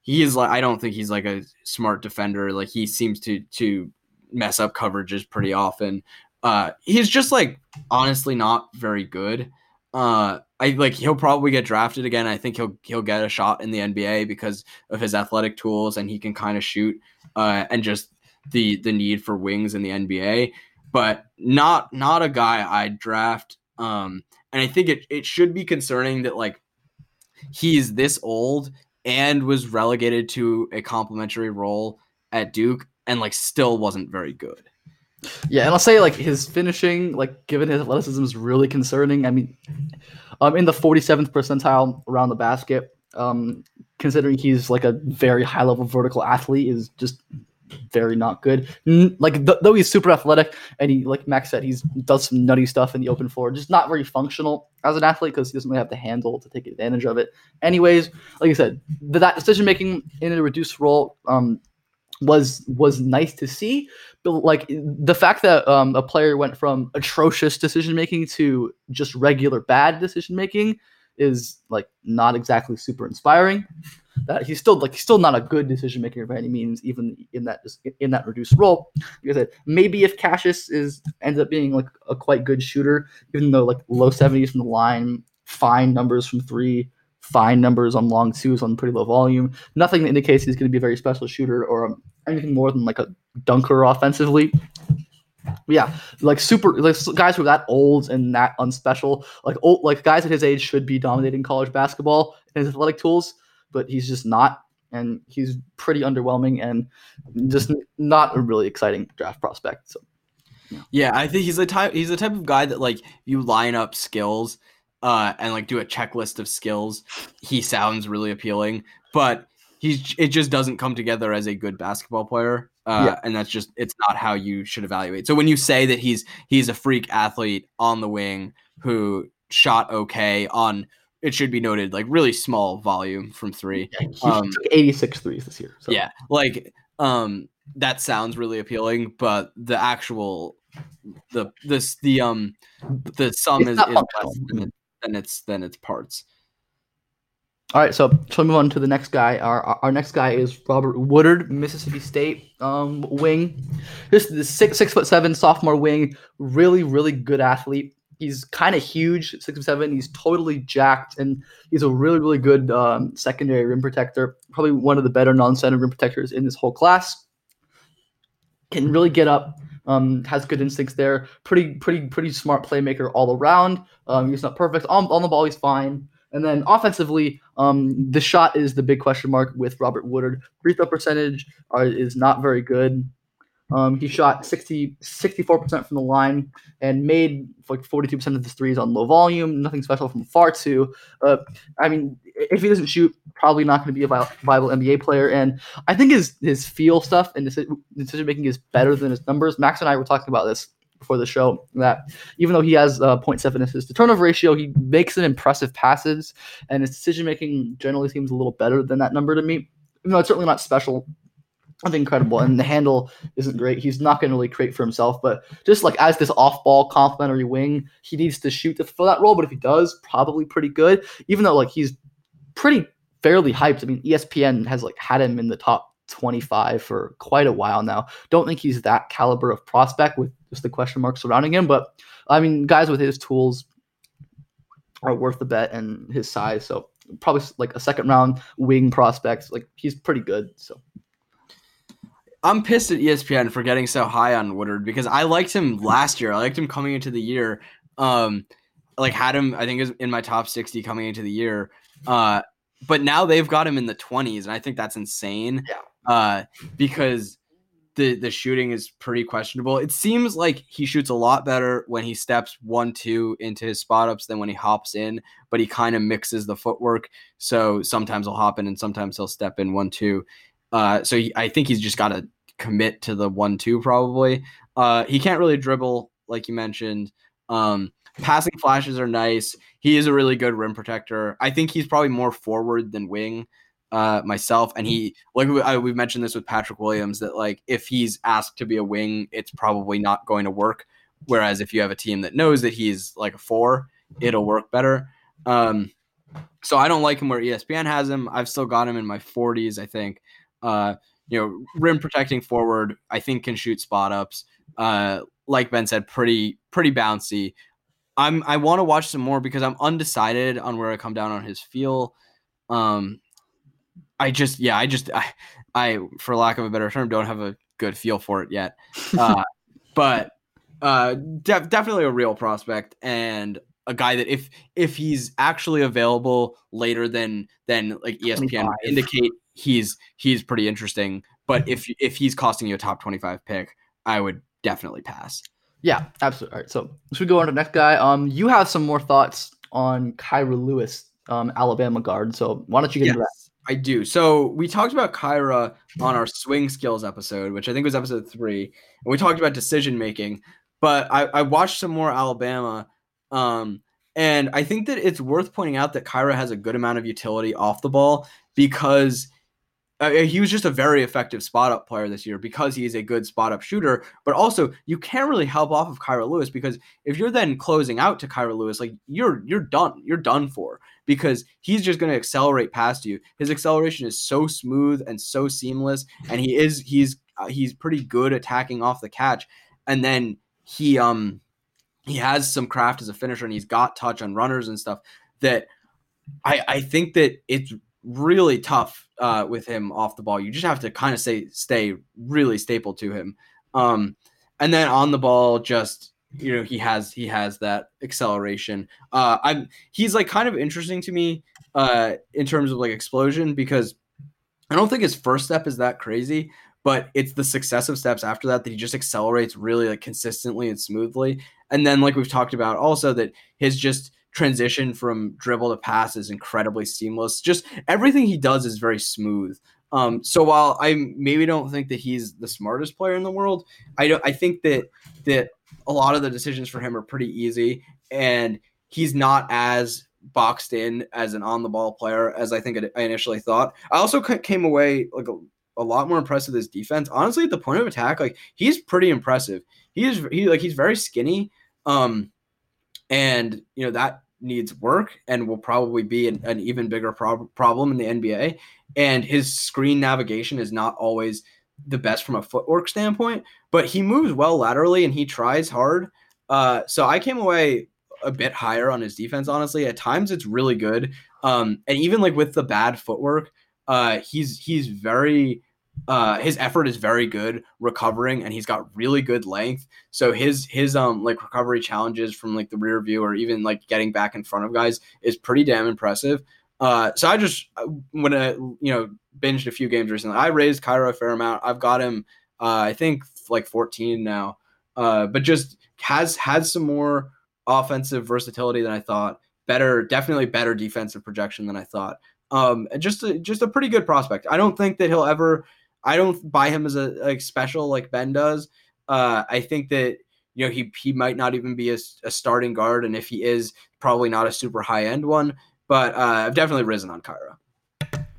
He is like, I don't think he's like a smart defender. Like he seems to mess up coverages pretty often. He's just like honestly not very good. I like, he'll probably get drafted again. I think he'll get a shot in the NBA because of his athletic tools, and he can kind of shoot, and just the need for wings in the NBA, but not a guy I'd draft. And I think it should be concerning that like he's this old and was relegated to a complimentary role at Duke and like still wasn't very good. Yeah, and I'll say like his finishing, like given his athleticism, is really concerning. I mean, in the 47th percentile around the basket, considering he's like a very high level vertical athlete, is just very not good. Like though he's super athletic, and he, like Max said, he's does some nutty stuff in the open floor. Just not very functional as an athlete because he doesn't really have the handle to take advantage of it. Anyways, like I said, that decision making in a reduced role, was nice to see, but like the fact that a player went from atrocious decision making to just regular bad decision making is like not exactly super inspiring. That he's still not a good decision maker by any means, even in that reduced role. Like I said, maybe if Cassius ends up being like a quite good shooter, even though like low 70s from the line, fine numbers from three, fine numbers on long twos on pretty low volume. Nothing that indicates he's going to be a very special shooter or anything more than like a dunker offensively. Yeah, like super, like guys who are that old and that unspecial, like old, like guys at his age should be dominating college basketball and his athletic tools, but he's just not, and he's pretty underwhelming and just not a really exciting draft prospect. So yeah, I think he's the type of guy that like you line up skills and like do a checklist of skills, he sounds really appealing, but it just doesn't come together as a good basketball player. And that's just, it's not how you should evaluate. So when you say that he's a freak athlete on the wing who shot okay on, it should be noted, like really small volume from three. Yeah, he took 86 threes this year. So. Yeah. Like, that sounds really appealing, but the actual, the sum is less than its parts. All right, so shall we move on to the next guy? Our next guy is Robert Woodard, Mississippi State wing. This is the 6'7" sophomore wing, really, really good athlete. He's kind of huge, 6'7". He's totally jacked, and he's a really, really good secondary rim protector. Probably one of the better non-center rim protectors in this whole class. Can really get up. Has good instincts there. Pretty smart playmaker all around. He's not perfect on the ball. He's fine. And then offensively, the shot is the big question mark with Robert Woodard. Free throw percentage is not very good. He shot 64% from the line and made like 42% of his threes on low volume. Nothing special from far two. I mean, if he doesn't shoot, probably not going to be a viable NBA player. And I think his feel stuff and decision making is better than his numbers. Max and I were talking about this before the show, that even though he has 0.7 assists to turnover ratio, he makes an impressive passes, and his decision-making generally seems a little better than that number to me. No, it's certainly not special. Nothing incredible, and the handle isn't great. He's not going to really create for himself, but just like as this off-ball complimentary wing, he needs to shoot to fill that role, but if he does, probably pretty good, even though like he's pretty fairly hyped. I mean, ESPN has like had him in the top 25 for quite a while now. Don't think he's that caliber of prospect with just the question marks surrounding him, but I mean, guys with his tools are worth the bet, and his size, so probably like a second round wing prospect, like he's pretty good. So I'm pissed at ESPN for getting so high on Woodard, because I liked him last year. I liked him coming into the year, like had him, I think, is in my top 60 coming into the year, but now they've got him in the 20s, and I think that's insane. Yeah. Because the shooting is pretty questionable. It seems like he shoots a lot better when he steps 1-2 into his spot ups than when he hops in, but he kind of mixes the footwork. So sometimes he'll hop in and sometimes he'll step in 1-2. I think he's just got to commit to the 1-2 probably. He can't really dribble, like you mentioned. Passing flashes are nice. He is a really good rim protector. I think he's probably more forward than wing. Myself, and he, like we've mentioned this with Patrick Williams, that like if he's asked to be a wing, it's probably not going to work, whereas if you have a team that knows that he's like a four, it'll work better. So I don't like him where ESPN has him. I've still got him in my 40s, I think. Rim protecting forward, I think can shoot spot ups, like Ben said, pretty bouncy. I want to watch some more because I'm undecided on where I come down on his feel. I for lack of a better term, don't have a good feel for it yet. Definitely a real prospect, and a guy that if he's actually available later than like ESPN 25. Indicate, he's pretty interesting. But if he's costing you a top 25 pick, I would definitely pass. Yeah, absolutely. All right, so should we go on to the next guy? You have some more thoughts on Kira Lewis, Alabama guard. So why don't you get into that? I do. So we talked about Kira on our swing skills episode, which I think was episode 3. And we talked about decision-making, but I watched some more Alabama. And I think that it's worth pointing out that Kira has a good amount of utility off the ball, because he was just a very effective spot-up player this year because he's a good spot-up shooter. But also, you can't really help off of Kira Lewis, because if you're then closing out to Kira Lewis, like you're done. You're done for, because he's just going to accelerate past you. His acceleration is so smooth and so seamless, and he's pretty good attacking off the catch. And then he has some craft as a finisher, and he's got touch on runners and stuff that I think that it's really tough with him off the ball. You just have to kind of stay really stapled to him. And then on the ball, just, you know, he has that acceleration. He's like kind of interesting to me in terms of like explosion, because I don't think his first step is that crazy, but it's the successive steps after that he just accelerates really like consistently and smoothly. And then like we've talked about also, that his just transition from dribble to pass is incredibly seamless. Just everything he does is very smooth. So while I maybe don't think that he's the smartest player in the world, I think that a lot of the decisions for him are pretty easy, and he's not as boxed in as an on-the-ball player as I think I initially thought. I also came away like a lot more impressed with his defense. Honestly, at the point of attack, like he's pretty impressive. He's very skinny, and you know that needs work and will probably be an even bigger problem in the NBA. And his screen navigation is not always the best from a footwork standpoint, but he moves well laterally and he tries hard. So I came away a bit higher on his defense. Honestly, at times it's really good. And even like with the bad footwork, he's very, his effort is very good recovering, and he's got really good length. So his like recovery challenges from like the rear view or even like getting back in front of guys is pretty damn impressive. So I just, when I, you know, binged a few games recently, I raised Kira a fair amount. I've got him, I think like 14 now, but just has had some more offensive versatility than I thought, definitely better defensive projection than I thought. And just a pretty good prospect. I don't think that he'll ever, I don't buy him as a like special like Ben does. I think that, you know, he might not even be a starting guard. And if he is, probably not a super high end one, but I've definitely risen on Kira.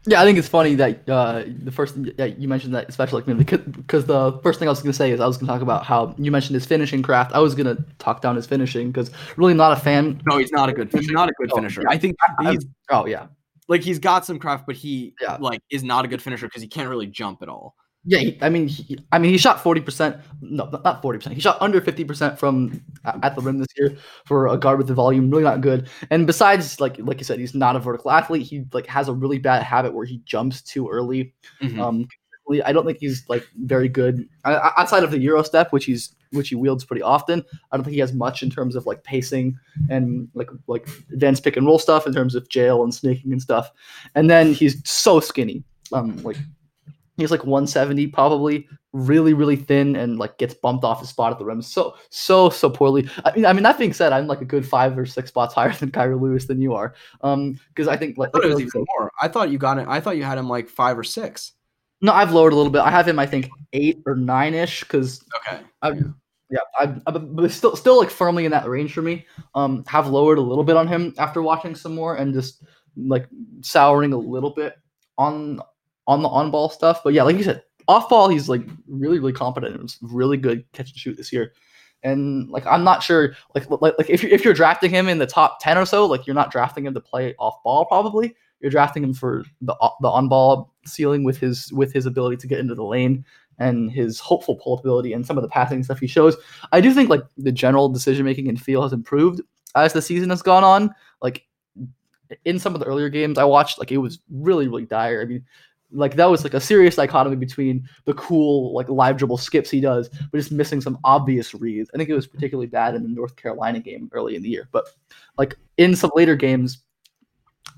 Yeah, I think it's funny that the first you mentioned that special like because the first thing I was going to say is I was going to talk about how you mentioned his finishing craft. I was going to talk down his finishing because really not a fan. No, he's not a good finisher. Yeah. I think he's like he's got some craft, but he like is not a good finisher because he can't really jump at all. Yeah, he shot 40%. No, not 40%. He shot under 50% from at the rim this year for a guard with the volume. Really not good. And besides, like you said, he's not a vertical athlete. He like has a really bad habit where he jumps too early. Mm-hmm. I don't think he's like very good outside of the Euro step, which he wields pretty often. I don't think he has much in terms of like pacing and like advanced pick and roll stuff in terms of jail and snaking and stuff. And then he's so skinny. He's like 170 probably, really, really thin, and like gets bumped off his spot at the rim so poorly. I mean, that being said, I'm like a good 5 or 6 spots higher than Kira Lewis than you are. Because I think like it was even more. I thought you got it. I thought you had him like 5 or 6. No, I've lowered a little bit. I have him, I think, 8 or 9-ish. Because I'm still like firmly in that range for me. Have lowered a little bit on him after watching some more and just like souring a little bit on the on-ball stuff. But yeah, like you said, off-ball, he's like really, really competent. It was really good catch and shoot this year. And like, I'm not sure, like if you're drafting him in the top 10 or so, like you're not drafting him to play off-ball probably. You're drafting him for the on-ball ceiling with his ability to get into the lane and his hopeful pull ability and some of the passing stuff he shows. I do think like the general decision-making and feel has improved as the season has gone on. Like in some of the earlier games I watched, like it was really, really dire. I mean, like that was like a serious dichotomy between the cool like live dribble skips he does, but just missing some obvious reads. I think it was particularly bad in the North Carolina game early in the year, but like in some later games,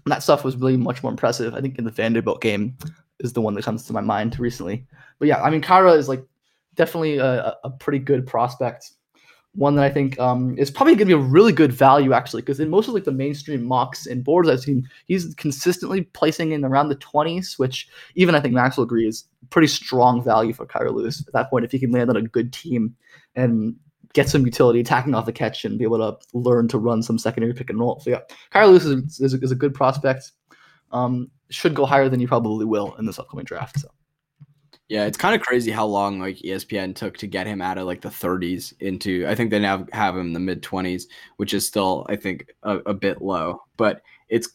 that stuff was really much more impressive. I think in the Vanderbilt game is the one that comes to my mind recently. But yeah, I mean, Kira is like definitely a pretty good prospect. One that I think is probably going to be a really good value, actually, because in most of like the mainstream mocks and boards I've seen, he's consistently placing in around the 20s, which even I think Max will agree is pretty strong value for Kira Lewis at that point if he can land on a good team and get some utility, attacking off the catch, and be able to learn to run some secondary pick and roll. So yeah, Kira Lewis is a good prospect. Should go higher than you probably will in this upcoming draft. So. Yeah, it's kind of crazy how long like ESPN took to get him out of like the 30s into, I think they now have him in the mid 20s, which is still, I think, a bit low, but it's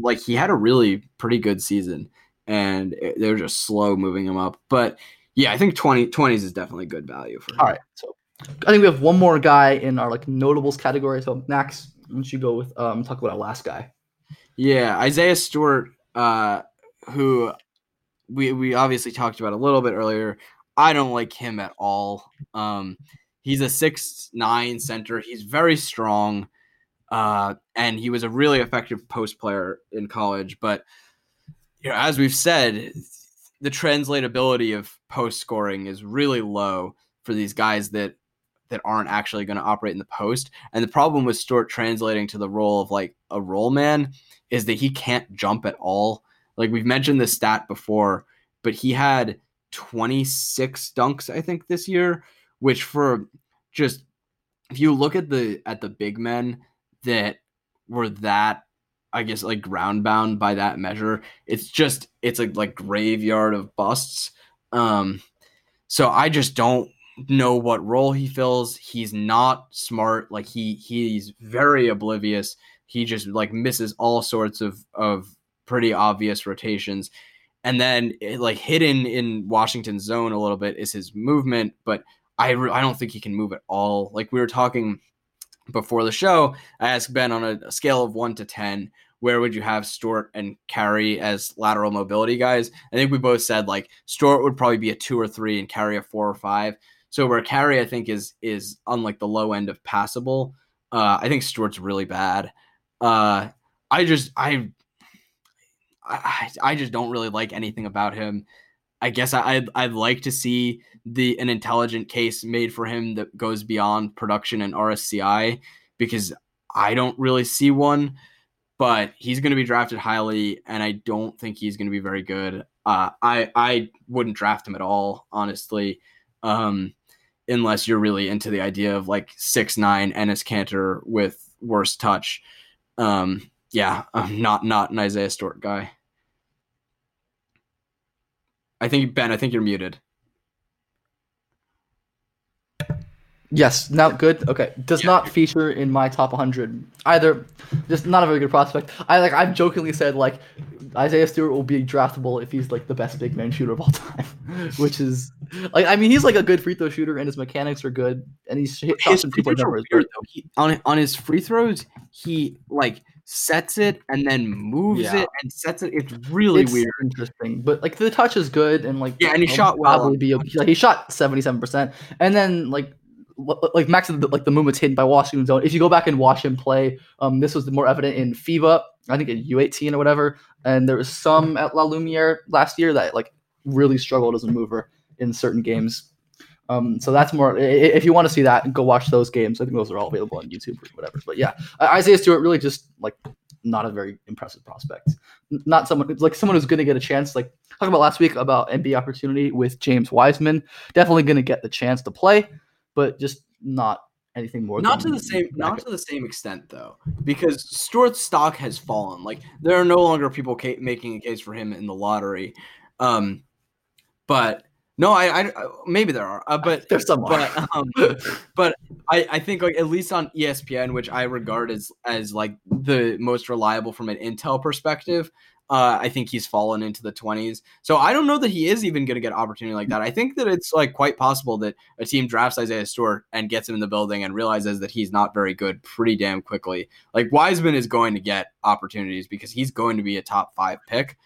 like he had a really pretty good season and they were just slow moving him up. But yeah, I think 20s is definitely good value for him. All right. So I think we have one more guy in our like notables category. So Max, why don't you go with, talk about our last guy. Yeah. Isaiah Stewart, who we obviously talked about a little bit earlier. I don't like him at all. He's a 6'9" center. He's very strong, and he was a really effective post player in college. But you know, as we've said, the translatability of post scoring is really low for these guys that that aren't actually going to operate in the post. And the problem with Stewart translating to the role of like a roll man is that he can't jump at all. Like we've mentioned this stat before, but he had 26 dunks, I think, this year, which for just, if you look at the big men that were that, I guess, like ground bound by that measure, it's just, it's a like graveyard of busts. So I just don't know what role he fills. He's not smart. Like he's very oblivious. He just like misses all sorts of pretty obvious rotations. And then like hidden in Washington's zone a little bit is his movement, but I don't think he can move at all. Like we were talking before the show, I asked Ben on a scale of 1 to 10, where would you have Stewart and Carey as lateral mobility guys? I think we both said like Stewart would probably be a 2 or 3 and Carey a 4 or 5. So where Carey, I think is on like the low end of passable. I think Stewart's really bad. I just don't really like anything about him. I guess I'd like to see an intelligent case made for him that goes beyond production and RSCI, because I don't really see one. But he's going to be drafted highly, and I don't think he's going to be very good. I wouldn't draft him at all, honestly, unless you're really into the idea of like 6'9" Ennis Cantor with worse touch. Yeah, I'm not an Isaiah Stewart guy. Ben, I think you're muted. Yes. Now, good. Okay. Does not feature in my top 100 either. Just not a very good prospect. I've jokingly said like Isaiah Stewart will be draftable if he's like the best big man shooter of all time, which is like, I mean, he's like a good free throw shooter and his mechanics are good and he's shot some free throws. On his free throws, he like sets it and then moves it and sets it. It's really weird, interesting, but like the touch is good and like and he shot well. He shot 77%, and then like Max, like the movement's hidden by Washington's zone. If you go back and watch him play, this was more evident in FIBA, I think at U18 or whatever, and there was some at La Lumiere last year that like really struggled as a mover in certain games. So that's more, if you want to see that, go watch those games. I think those are all available on YouTube or whatever. But yeah, Isaiah Stewart really just like not a very impressive prospect. Not someone, like someone who's going to get a chance, like talking about last week about NBA opportunity with James Wiseman, definitely going to get the chance to play, but just not anything more. Not to the same extent though, because Stewart's stock has fallen. Like there are no longer people making a case for him in the lottery. But no, I maybe there are, but there's some. But I think like at least on ESPN, which I regard as like the most reliable from an intel perspective, I think he's fallen into the 20s. So I don't know that he is even going to get an opportunity like that. I think that it's like quite possible that a team drafts Isaiah Stewart and gets him in the building and realizes that he's not very good pretty damn quickly. Like Wiseman is going to get opportunities because he's going to be a top 5 pick,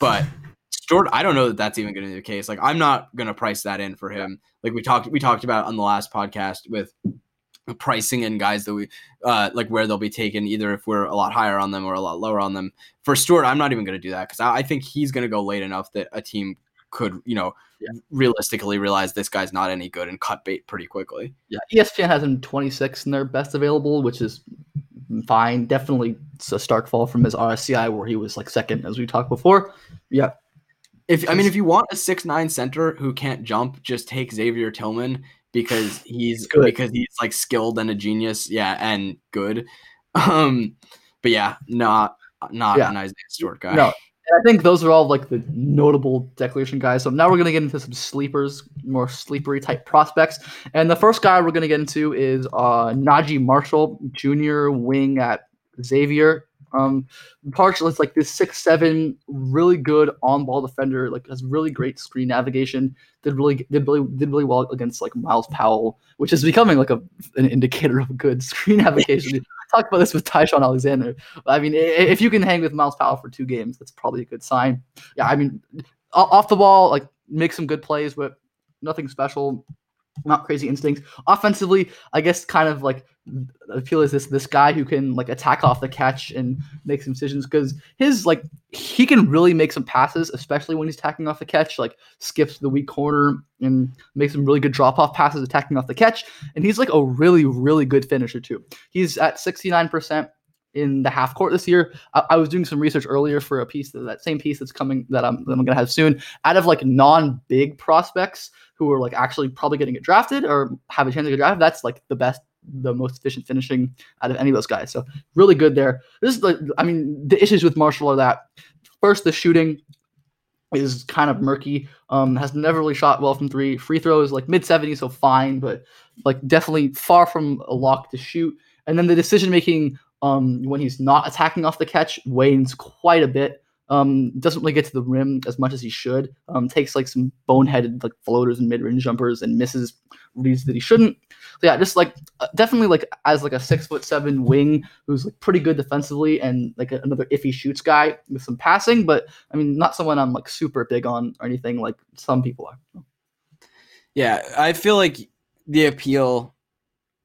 but Stewart, I don't know that that's even going to be the case. Like I'm not going to price that in for him. Like we talked about on the last podcast with pricing and guys that we like where they'll be taken, either if we're a lot higher on them or a lot lower on them. For Stewart, I'm not even going to do that because I think he's going to go late enough that a team could, realistically realize this guy's not any good and cut bait pretty quickly. Yeah, ESPN has him 26 in their best available, which is fine. Definitely a stark fall from his RSCI where he was like second, as we talked before. Yeah. If you want a 6'9" center who can't jump, just take Xavier Tillman because he's like skilled and a genius, and good. But yeah, not an Isaiah Stewart guy. No, and I think those are all like the notable declaration guys. So now we're gonna get into some sleepers, more sleepery type prospects. And the first guy we're gonna get into is Naji Marshall, junior wing at Xavier. Partially it's like this 6'7", really good on-ball defender, like has really great screen navigation, did really well against like Miles Powell, which is becoming like an indicator of good screen navigation. I talked about this with Tyshawn Alexander. I mean, if you can hang with Miles Powell for 2 games, that's probably a good sign. Yeah, I mean, off the ball, like make some good plays, but nothing special. Not crazy instincts. Offensively, I guess kind of like the appeal is this guy who can like attack off the catch and make some decisions, because his like he can really make some passes, especially when he's attacking off the catch, like skips the weak corner and makes some really good drop-off passes attacking off the catch. And he's like a really, really good finisher too. He's at 69% in the half court this year. I was doing some research earlier for a piece, that same piece that's coming that I'm going to have soon, out of like non-big prospects who are like actually probably getting it drafted or have a chance to get drafted. That's like the best, the most efficient finishing out of any of those guys. So really good there. This is like, I mean, the issues with Marshall are that first, the shooting is kind of murky. Has never really shot well from three. Free throws like mid 70s, so fine, but like definitely far from a lock to shoot. And then the decision making, when he's not attacking off the catch, wanes quite a bit. Doesn't really get to the rim as much as he should. Takes like some boneheaded like floaters and mid-range jumpers and misses leads that he shouldn't. So yeah, just like definitely like as like a 6'7" wing who's like pretty good defensively and like another iffy shoots guy with some passing, but I mean not someone I'm like super big on or anything like some people are. Yeah, I feel like the appeal,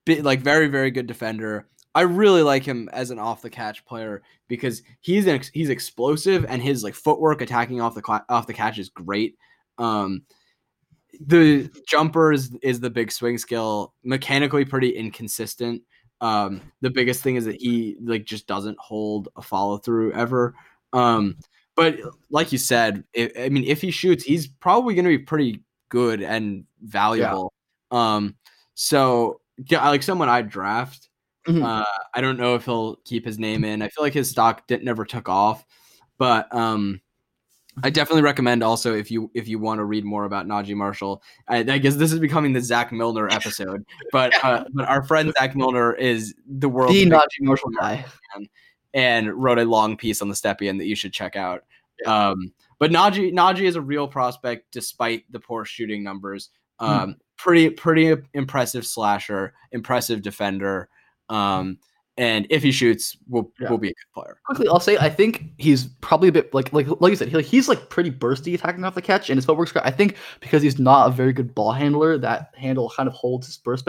like very, very good defender. I really like him as an off the catch player because he's explosive and his like footwork attacking off the catch is great. The jumper is the big swing skill, mechanically pretty inconsistent. The biggest thing is that he like just doesn't hold a follow through ever. But like you said, if he shoots, he's probably going to be pretty good and valuable. Yeah. So yeah, like someone I'd draft. I don't know if he'll keep his name in. I feel like his stock never took off, but I definitely recommend also if you want to read more about Naji Marshall. I guess this is becoming the Zach Milner episode, but our friend Zach Milner is the world's Naji Marshall guy, and wrote a long piece on the Stepien that you should check out. Yeah. But Naji is a real prospect despite the poor shooting numbers. Pretty impressive slasher, impressive defender. And if he shoots, will be a good player. Quickly, I'll say I think he's probably a bit like you said, he's like pretty bursty attacking off the catch, and his footwork's great. I think because he's not a very good ball handler, that handle kind of holds his burst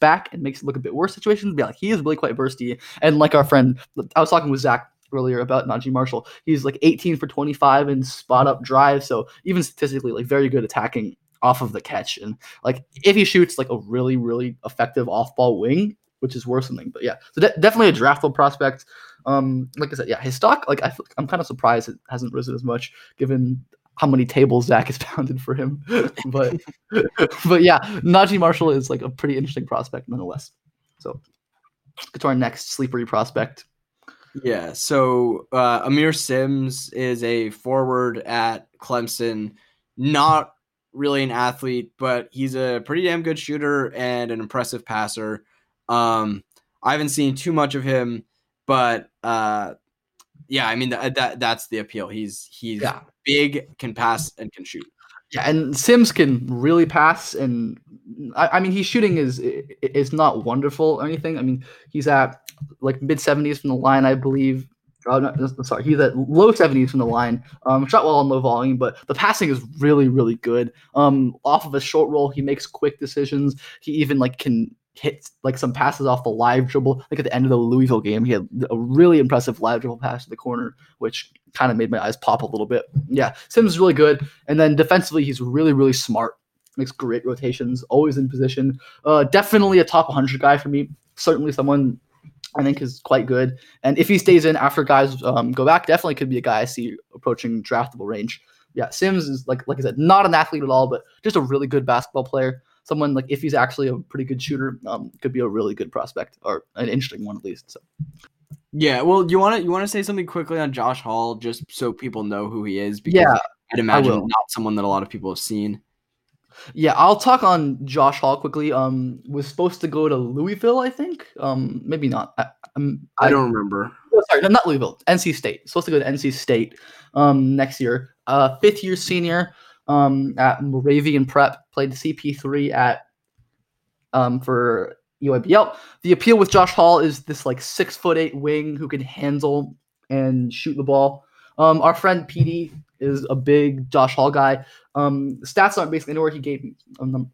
back and makes it look a bit worse situations. But yeah, he is really quite bursty. And like our friend, I was talking with Zach earlier about Naji Marshall. He's like 18 for 25 in spot up drive, so even statistically, like very good attacking off of the catch. And like if he shoots, like a really really effective off ball wing, which is worth something. But yeah, so definitely a draftable prospect. Like I said, yeah, his stock, like I'm kind of surprised it hasn't risen as much given how many tables Zach has pounded for him. But yeah, Naji Marshall is like a pretty interesting prospect nonetheless. So let's get to our next sleepery prospect. Yeah, so Aamir Simms is a forward at Clemson. Not really an athlete, but he's a pretty damn good shooter and an impressive passer. I haven't seen too much of him, but yeah, I mean that's the appeal. He's big, can pass, and can shoot. Yeah, and Simms can really pass, and I mean his shooting is not wonderful or anything. I mean he's at like mid 70s from the line, I believe. He's at low 70s from the line. Shot well on low volume, but the passing is really, really good. Off of a short roll, he makes quick decisions. He even like can hits like some passes off the live dribble. Like at the end of the Louisville game, he had a really impressive live dribble pass to the corner, which kind of made my eyes pop a little bit. Yeah, Simms is really good. And then defensively, he's really, really smart. Makes great rotations, always in position. Definitely a top 100 guy for me. Certainly someone I think is quite good. And if he stays in after guys go back, definitely could be a guy I see approaching draftable range. Yeah, Simms is, like I said, not an athlete at all, but just a really good basketball player. Someone like if he's actually a pretty good shooter, could be a really good prospect or an interesting one at least. So, yeah. Well, you want to say something quickly on Josh Hall just so people know who he is, because I'd imagine not someone that a lot of people have seen. Yeah, I'll talk on Josh Hall quickly. Was supposed to go to Louisville, I think. Maybe not. I don't remember. Oh, sorry, no, not Louisville. NC State. Supposed to go to NC State next year. Fifth-year senior. At Moravian Prep, played CP3 at for UIBL. The appeal with Josh Hall is this like 6'8" wing who can handle and shoot the ball. Our friend PD is a big Josh Hall guy. Stats aren't based anywhere he gave me.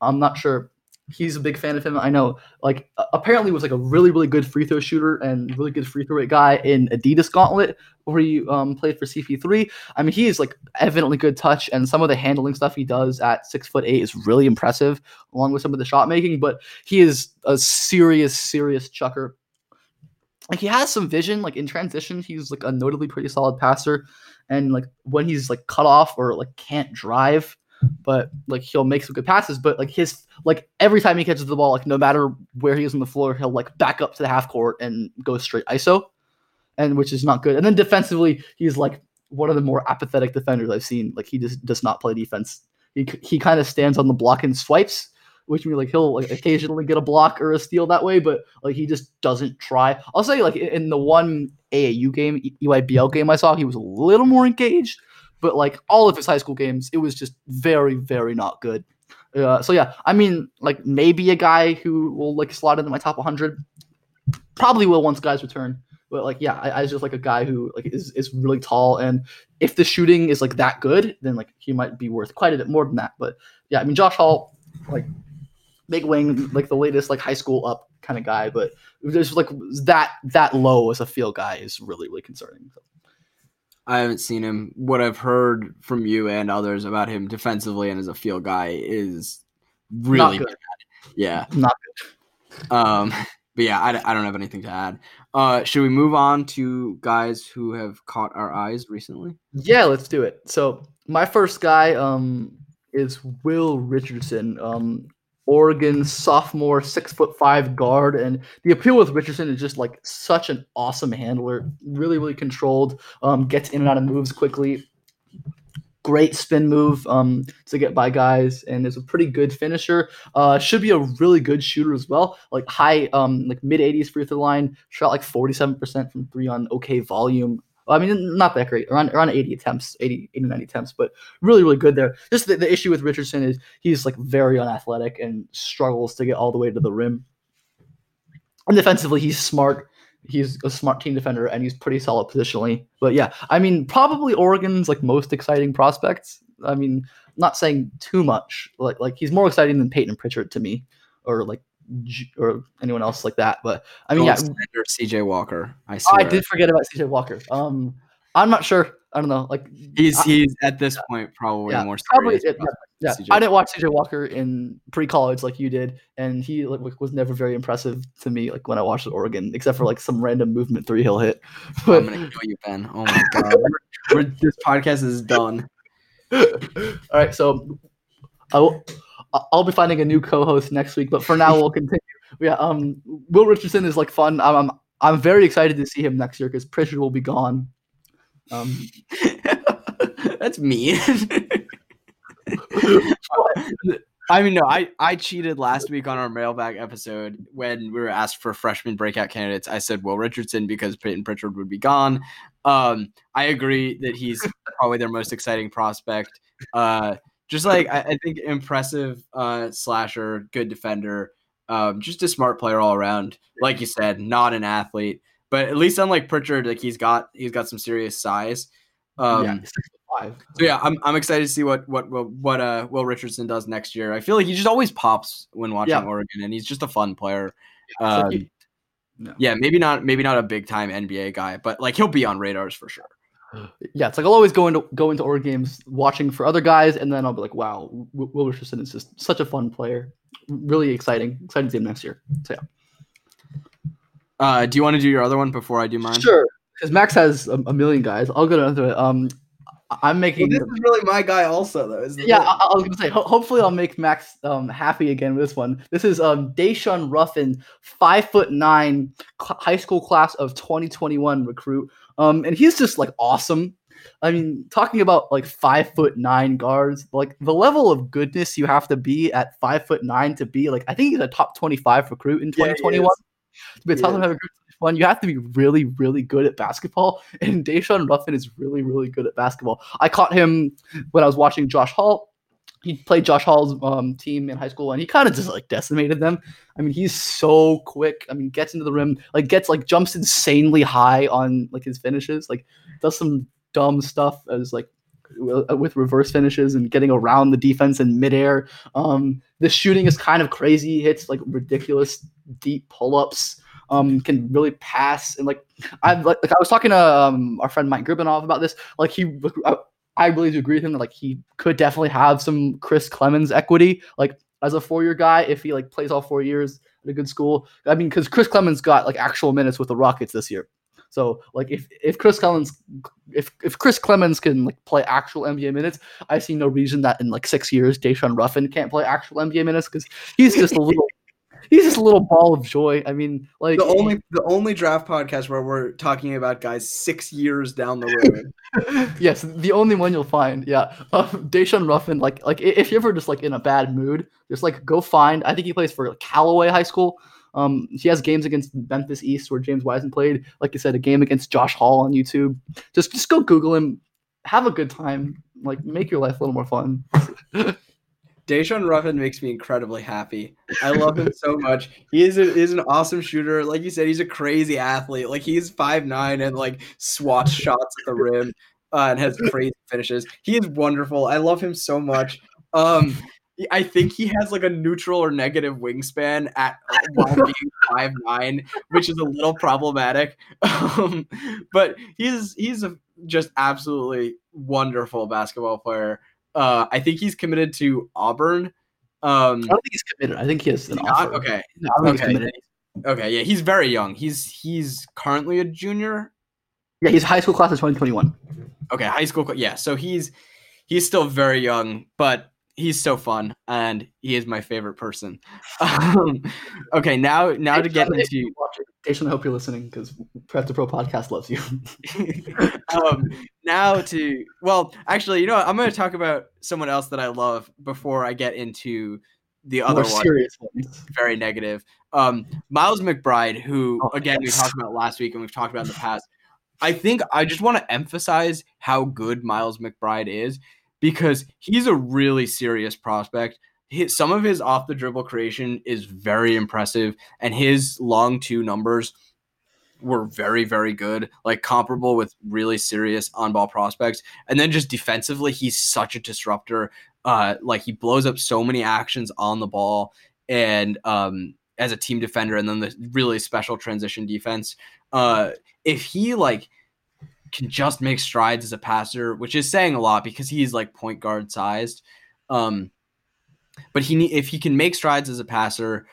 I'm not sure. He's a big fan of him. I know, like, apparently was like a really, really good free throw shooter and really good free throw rate guy in Adidas Gauntlet where he played for CP3. I mean, he is like evidently good touch, and some of the handling stuff he does at 6'8" is really impressive, along with some of the shot making. But he is a serious, serious chucker. Like, he has some vision. Like, in transition, he's like a notably pretty solid passer, and like when he's like cut off or like can't drive, but like he'll make some good passes. But like his, like every time he catches the ball, like no matter where he is on the floor, he'll like back up to the half court and go straight ISO, and which is not good. And then defensively, he's like one of the more apathetic defenders I've seen. Like, he just does not play defense. He kind of stands on the block and swipes, which means like he'll like occasionally get a block or a steal that way, but like he just doesn't try. I'll say, like, in the one AAU game, EYBL game I saw, he was a little more engaged. But like all of his high school games, it was just very, very not good. So yeah, I mean, like maybe a guy who will like slot into my top 100, probably will once guys return. But like, yeah, I was just like a guy who like is really tall, and if the shooting is like that good, then like he might be worth quite a bit more than that. But yeah, I mean, Josh Hall, like big wing, like the latest like high school up kind of guy. But there's like that low as a field guy is really, really concerning. So. I haven't seen him. What I've heard from you and others about him defensively and as a field guy is really bad. Yeah. Not good. But yeah, I don't have anything to add. Should we move on to guys who have caught our eyes recently? Yeah, let's do it. So my first guy is Will Richardson, Oregon sophomore, 6'5" guard, and the appeal with Richardson is just like such an awesome handler, really, really controlled, gets in and out of moves quickly, great spin move to get by guys, and is a pretty good finisher. Should be a really good shooter as well, like high, like mid 80s free throw line, shot like 47% from three on okay volume. I mean, not that great, around 80 attempts, 80, 90 attempts, but really, really good there. Just the issue with Richardson is he's like very unathletic and struggles to get all the way to the rim. And defensively, he's smart. He's a smart team defender, and he's pretty solid positionally. But yeah, I mean, probably Oregon's like most exciting prospects. I mean, not saying too much. Like he's more exciting than Peyton Pritchard to me, or like, or anyone else like that, but I mean, don't, yeah, CJ Walker. I did forget about CJ Walker. I'm not sure. I don't know. Like he's at this point probably more serious. I didn't watch CJ Walker in pre-college like you did, and he like was never very impressive to me. Like when I watched at Oregon, except for like some random movement three he'll hit. But I'm gonna kill you, Ben. Oh my god, this podcast is done. All right, so I'll be finding a new co-host next week, but for now we'll continue. Yeah, Will Richardson is like fun. I'm very excited to see him next year because Pritchard will be gone. That's mean. I mean, no, I cheated last week on our mailbag episode when we were asked for freshman breakout candidates. I said Will Richardson because Peyton Pritchard would be gone. I agree that he's probably their most exciting prospect. Just like I think impressive slasher, good defender, just a smart player all around. Like you said, not an athlete, but at least unlike Pritchard, like he's got some serious size. So yeah, I'm excited to see what Will Richardson does next year. I feel like he just always pops when watching Oregon, and he's just a fun player. Yeah, maybe not a big time NBA guy, but like he'll be on radars for sure. Yeah, it's like I'll always go into Oregon games watching for other guys, and then I'll be like, wow, Will Richardson is just such a fun player. Really exciting. Excited to see him next year. So, yeah. Do you want to do your other one before I do mine? Sure, because Max has a million guys. I'll go to another one. I'm making... Well, this is really my guy also, though. Yeah, I was going to say, hopefully I'll make Max happy again with this one. This is Deshaun Ruffin, 5'9", high school class of 2021 recruit. And he's just like awesome. I mean, talking about like 5'9" guards, like the level of goodness you have to be at 5'9" to be like, I think he's a top 25 recruit in 2021. To be a top 25 recruit in 2021, you have to be really, really good at basketball. And Deshaun Ruffin is really, really good at basketball. I caught him when I was watching Josh Hall. He played Josh Hall's team in high school, and he kind of just like decimated them. I mean, he's so quick. I mean, gets into the rim, like gets like jumps insanely high on like his finishes, like does some dumb stuff as like with reverse finishes and getting around the defense in midair. The shooting is kind of crazy. He hits like ridiculous deep pull-ups. Can really pass, and I was talking to our friend Mike Gribanoff about this. I really do agree with him that he could definitely have some Chris Clemons equity. As a 4-year guy, if he plays all 4 years at a good school, I mean, because Chris Clemons got actual minutes with the Rockets this year. So if Chris Clemons can play actual NBA minutes, I see no reason that in 6 years Deshaun Ruffin can't play actual NBA minutes, because he's just a little. He's just a little ball of joy. I mean, the only draft podcast where we're talking about guys 6 years down the road. Yes, the only one you'll find. Yeah, Deshaun Ruffin. If you're ever just in a bad mood, just go find. I think he plays for Callaway High School. He has games against Memphis East where James Wiseman played. Like you said, a game against Josh Hall on YouTube. Just go Google him. Have a good time. Make your life a little more fun. Deshaun Ruffin makes me incredibly happy. I love him so much. He is an awesome shooter. Like you said, he's a crazy athlete. He's 5'9" and swats shots at the rim and has crazy finishes. He is wonderful. I love him so much. I think he has a neutral or negative wingspan at while being 5'9", which is a little problematic. But he's just absolutely wonderful basketball player. I think he's committed to Auburn. I don't think he's committed. I think he has an offer. Okay. No, I don't think he's committed. Okay. Yeah, he's very young. He's currently a junior. Yeah, he's high school class of 2021. Okay, high school. Yeah, so he's still very young, but he's so fun, and he is my favorite person. Okay, now to get into. Deshaun, I hope you're listening, because Prep to Pro Podcast loves you. I'm going to talk about someone else that I love before I get into the other more serious ones. Very negative. Miles McBride, who we talked about last week and we've talked about in the past. I think I just want to emphasize how good Miles McBride is, because he's a really serious prospect. Some of his off-the-dribble creation is very impressive, and his long two numbers were very, very good, comparable with really serious on-ball prospects. And then just defensively, he's such a disruptor. He blows up so many actions on the ball and as a team defender, and then the really special transition defense. If he, can just make strides as a passer, which is saying a lot because he's, point guard sized, but if he can make strides as a passer,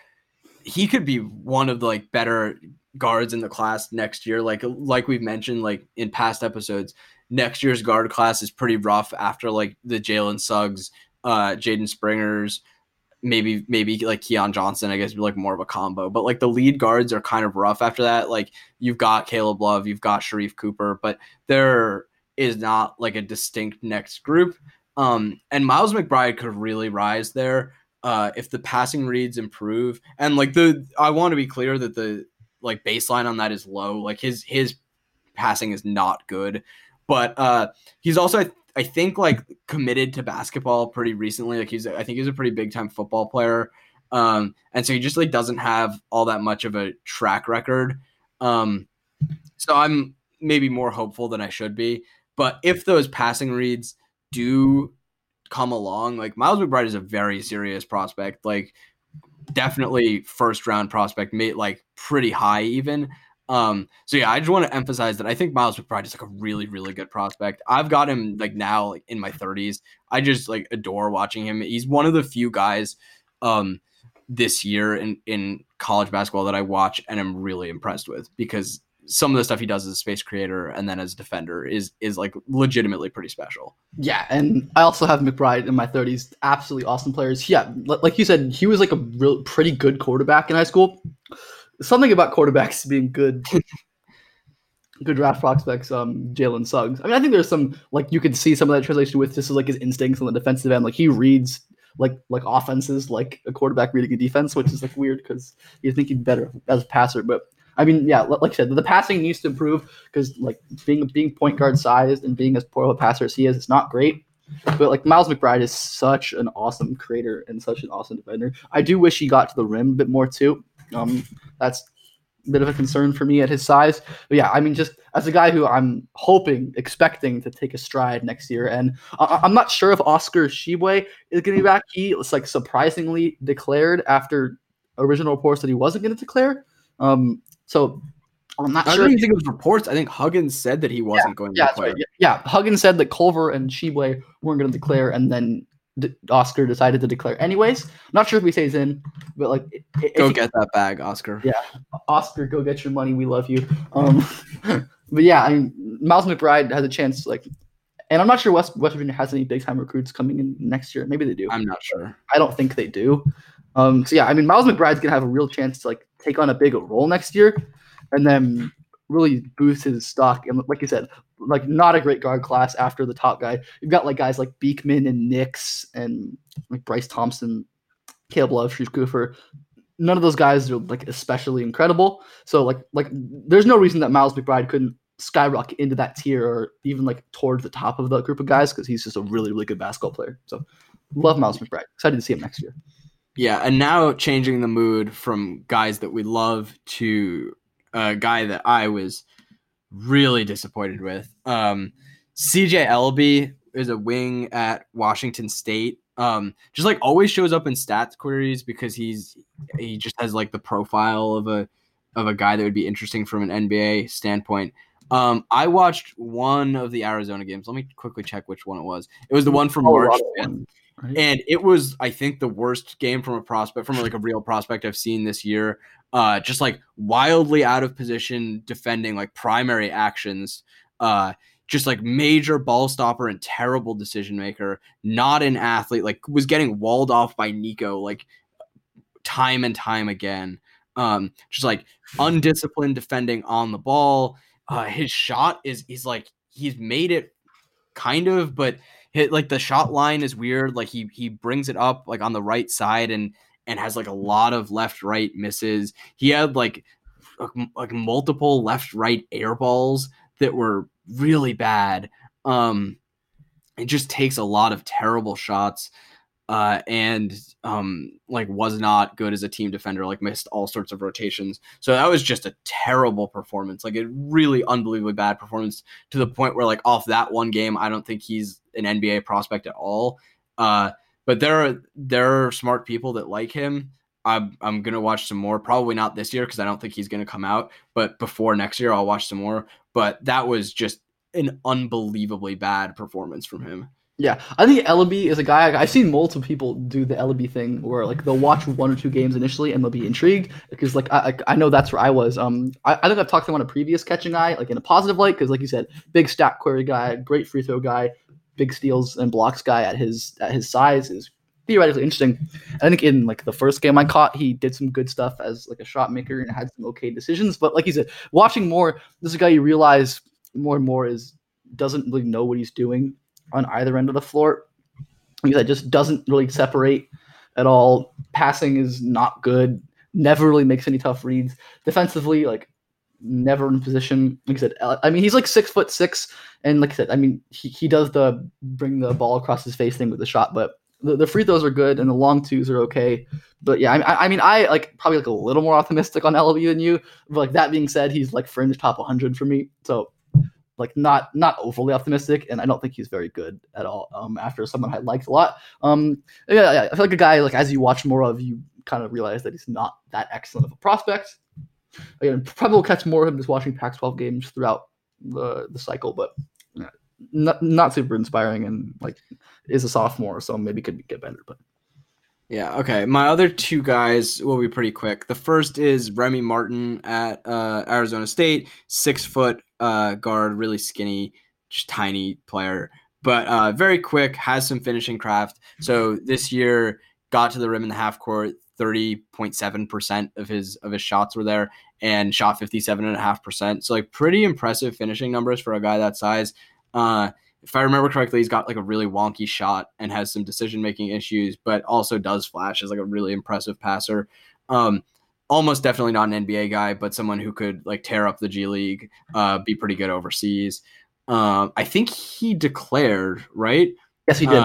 he could be one of the better guards in the class next year. Like we've mentioned, in past episodes, next year's guard class is pretty rough after the Jalen Suggs, Jaden Springers, maybe Keon Johnson, I guess, be more of a combo. But the lead guards are kind of rough after that. You've got Caleb Love, you've got Sharif Cooper, but there is not a distinct next group. And Miles McBride could really rise there if the passing reads improve. And I want to be clear that the baseline on that is low. His passing is not good, but he's also I think committed to basketball pretty recently. I think he's a pretty big time football player, and so he just doesn't have all that much of a track record. So I'm maybe more hopeful than I should be, but if those passing reads do come along, Miles McBride is a very serious prospect, definitely first round prospect, made pretty high even. So yeah, I just want to emphasize that I think Miles McBride is a really, really good prospect. I've got him now in my 30s. I just adore watching him. He's one of the few guys this year in college basketball that I watch and I'm really impressed with, because some of the stuff he does as a space creator and then as a defender is legitimately pretty special. Yeah, and I also have McBride in my 30s. Absolutely awesome players. Yeah, like you said, he was a real pretty good quarterback in high school. Something about quarterbacks being good, good draft prospects. Jalen Suggs. I mean, I think there's some you can see some of that translation with just his instincts on the defensive end. He reads like offenses like a quarterback reading a defense, which is weird because you think he's better as a passer, but. I mean, yeah, like I said, the passing needs to improve because, being point guard sized and being as poor of a passer as he is, it's not great. But, Miles McBride is such an awesome creator and such an awesome defender. I do wish he got to the rim a bit more, too. That's bit of a concern for me at his size. But yeah, I mean, just as a guy who I'm hoping, expecting to take a stride next year. And I'm not sure if Oscar Tshiebwe is going to be back. He was like surprisingly declared after original reports that he wasn't going to declare. So I'm not sure. I don't think it was reports. I think Huggins said that he wasn't going to declare. Right. Yeah. Huggins said that Culver and Tshiebwe weren't going to declare. And then Oscar decided to declare anyways. Not sure if we say he's in, but like, go get that bag, Oscar. Yeah, Oscar, go get your money. We love you. But yeah, I mean, Miles McBride has a chance. Like, and I'm not sure West Virginia has any big time recruits coming in next year. Maybe they do. I'm not sure. I don't think they do. So yeah, I mean, Miles McBride's gonna have a real chance to like take on a big role next year, and then really boost his stock. And like you said, like not a great guard class after the top guy. You've got like guys like Beekman and Nix and like Bryce Thompson, Caleb Love, Shreve Cooper. None of those guys are like especially incredible. So like there's no reason that Miles McBride couldn't skyrocket into that tier or even like towards the top of that group of guys because he's just a really, really good basketball player. So love Miles McBride. Excited to see him next year. Yeah, and now changing the mood from guys that we love to a guy that I was really disappointed with. CJ Elleby is a wing at Washington State. Just like always shows up in stats queries because he just has like the profile of a guy that would be interesting from an NBA standpoint. I watched one of the Arizona games. Let me quickly check which one it was. It was the one from March 5th. Right. And it was, I think, the worst game from a prospect, from like a real prospect I've seen this year. Just like wildly out of position, defending like primary actions, just like major ball stopper and terrible decision maker, not an athlete, like was getting walled off by Nico like time and time again. Just like undisciplined defending on the ball. His shot he's made it kind of, but hit like the shot line is weird. Like he brings it up like on the right side and has like a lot of left-right misses. He had like multiple left-right air balls that were really bad. It just takes a lot of terrible shots and like was not good as a team defender, like missed all sorts of rotations. So that was just a terrible performance, like a really unbelievably bad performance to the point where like off that one game, I don't think he's an NBA prospect at all. But there are smart people that like him. I'm going to watch some more, probably not this year because I don't think he's going to come out, but before next year I'll watch some more. But that was just an unbelievably bad performance from him. Yeah, I think Elleby is a guy, I've seen multiple people do the Elleby thing where like they'll watch one or two games initially and they'll be intrigued because like I know that's where I was. I think I've talked to him on a previous Catching Eye, like in a positive light because like you said, big stat query guy, great free throw guy, big steals and blocks guy at his size is theoretically interesting. I think in like the first game I caught, he did some good stuff as like a shot maker and had some okay decisions. But like he said, watching more, this is a guy you realize more and more doesn't really know what he's doing on either end of the floor. Because that just doesn't really separate at all. Passing is not good. Never really makes any tough reads. Defensively, like never in position. Like I said, I mean, he's like 6'6", and like I said, I mean, he does the bring the ball across his face thing with the shot, but the free throws are good and the long twos are okay. But yeah, I mean, I like probably like a little more optimistic on LLB than you. But like that being said, he's like fringe top 100 for me. So like not overly optimistic, and I don't think he's very good at all. After someone I liked a lot, yeah, I feel like a guy like as you watch more of, you kind of realize that he's not that excellent of a prospect. Again, probably will catch more of him just watching Pac-12 games throughout the cycle, but not super inspiring, and like is a sophomore, so maybe could get better. But yeah, okay. My other two guys will be pretty quick. The first is Remy Martin at Arizona State, 6 foot guard, really skinny, just tiny player, but very quick, has some finishing craft. So this year, got to the rim in the half court. 30.7% of his shots were there and shot 57.5%. So like pretty impressive finishing numbers for a guy that size. If I remember correctly, he's got like a really wonky shot and has some decision-making issues, but also does flash as like a really impressive passer. Almost definitely not an NBA guy, but someone who could like tear up the G League, be pretty good overseas. I think he declared, right? Yes, he did.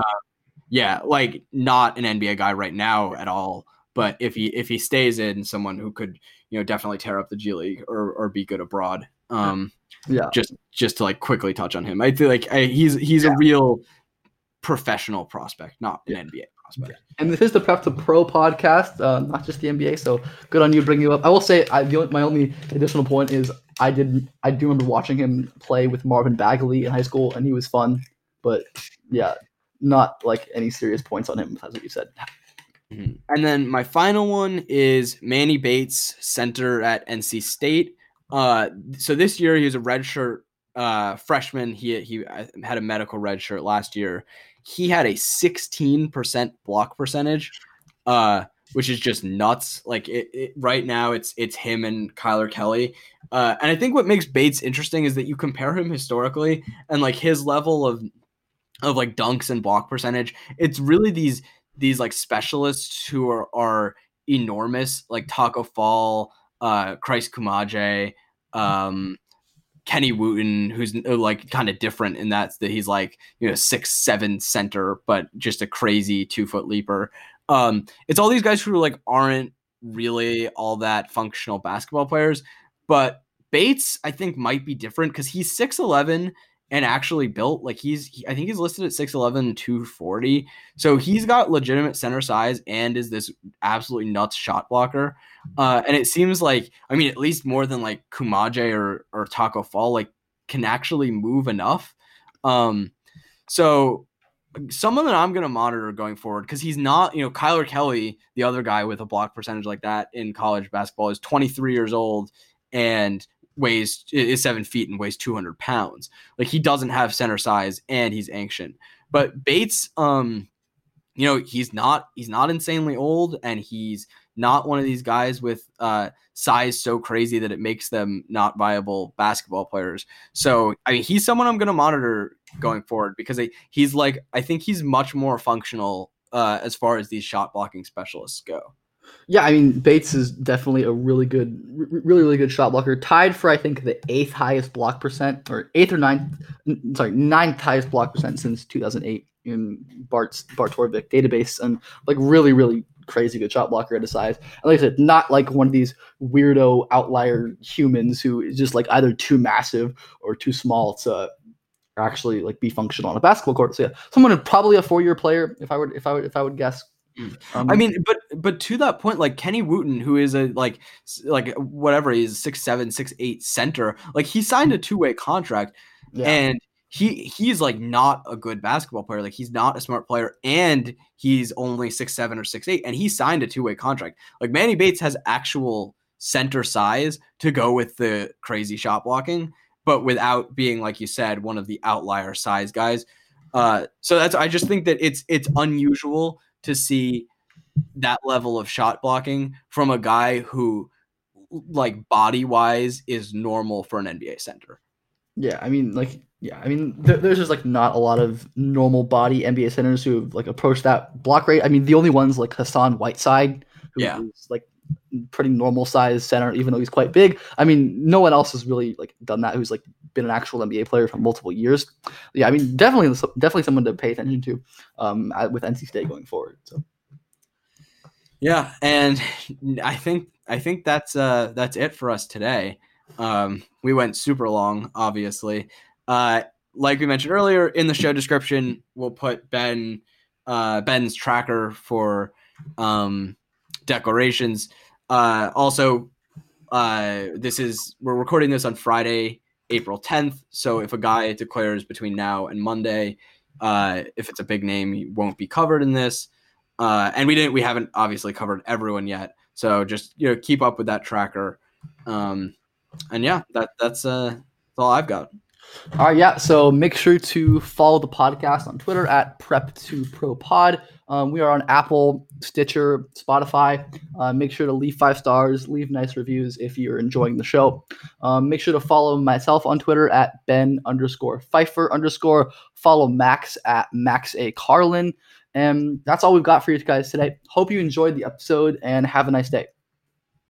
Yeah. Like not an NBA guy right now at all. But if he stays in, someone who could you know, definitely tear up the G League or be good abroad. Just to like quickly touch on him, I feel like he's a real professional prospect, not an NBA prospect. Yeah. And this is the Prep to Pro podcast, not just the NBA. So good on you bringing you up. I will say, my only additional point is I do remember watching him play with Marvin Bagley in high school, and he was fun. But yeah, not like any serious points on him, as you said. Mm-hmm. And then my final one is Manny Bates, center at NC State. So this year he was a redshirt freshman. He had a medical redshirt last year. He had a 16% block percentage, which is just nuts. Like right now, it's him and Kyler Kelly. And I think what makes Bates interesting is that you compare him historically and like his level of like dunks and block percentage. It's really these like specialists who are enormous, like Taco Fall, Chris Kumaje, Kenny Wooten, who's like kind of different in that he's like, you know, 6'7" center, but just a crazy 2-foot leaper. It's all these guys who like aren't really all that functional basketball players, but Bates I think might be different because he's 6'11" and actually built. Like I think he's listed at 6'11", 240. So he's got legitimate center size and is this absolutely nuts shot blocker. And it seems like, I mean, at least more than like Kumaje or Taco Fall, like can actually move enough. So someone that I'm going to monitor going forward, because he's not, you know, Kyler Kelly, the other guy with a block percentage like that in college basketball, is 23 years old and is 7 feet and weighs 200 pounds. Like he doesn't have center size and he's ancient, but Bates, you know, he's not insanely old and he's not one of these guys with size so crazy that it makes them not viable basketball players. So I mean, he's someone I'm going to monitor going forward because he's like, I think he's much more functional as far as these shot blocking specialists go. Yeah, I mean, Bates is definitely a really good, really, really good shot blocker. Tied for, I think, the eighth highest block percent, or ninth highest block percent since 2008 in Bart's Bartorvik database. And, like, really, really crazy good shot blocker at his size. And like I said, not like one of these weirdo outlier humans who is just, like, either too massive or too small to actually, like, be functional on a basketball court. So, yeah, someone who's probably a four-year player, if I would guess. I mean, but to that point, like Kenny Wooten, who is a like whatever, he's 6'7", 6'8" center. Like he signed a 2-way contract, and he's like not a good basketball player. Like he's not a smart player, and he's only 6'7" or 6'8", and he signed a 2-way contract. Like Manny Bates has actual center size to go with the crazy shot blocking, but without being, like you said, one of the outlier size guys. So that's, I just think that it's unusual to see that level of shot blocking from a guy who, like, body wise is normal for an NBA center. Yeah. I mean, like, yeah, I mean, there's just like not a lot of normal body NBA centers who have like approached that block rate. I mean, the only one's like Hassan Whiteside, who's like pretty normal size center, even though he's quite big. I mean, no one else has really like done that, who's like been an actual NBA player for multiple years. Yeah, I mean, definitely someone to pay attention to with NC State going forward. So yeah, and I think that's it for us today. We went super long, obviously. Like we mentioned earlier, in the show description, we'll put Ben's tracker for declarations. Also, we're recording this on Friday, April 10th. So if a guy declares between now and Monday, if it's a big name, he won't be covered in this. And we haven't obviously covered everyone yet. So just, you know, keep up with that tracker. That's all I've got. All right. Yeah. So make sure to follow the podcast on Twitter at Prep2ProPod. We are on Apple, Stitcher, Spotify. Make sure to leave 5 stars, leave nice reviews if you're enjoying the show. Make sure to follow myself on Twitter at Ben_Pfeiffer_ Follow Max at MaxACarlin. And that's all we've got for you guys today. Hope you enjoyed the episode and have a nice day.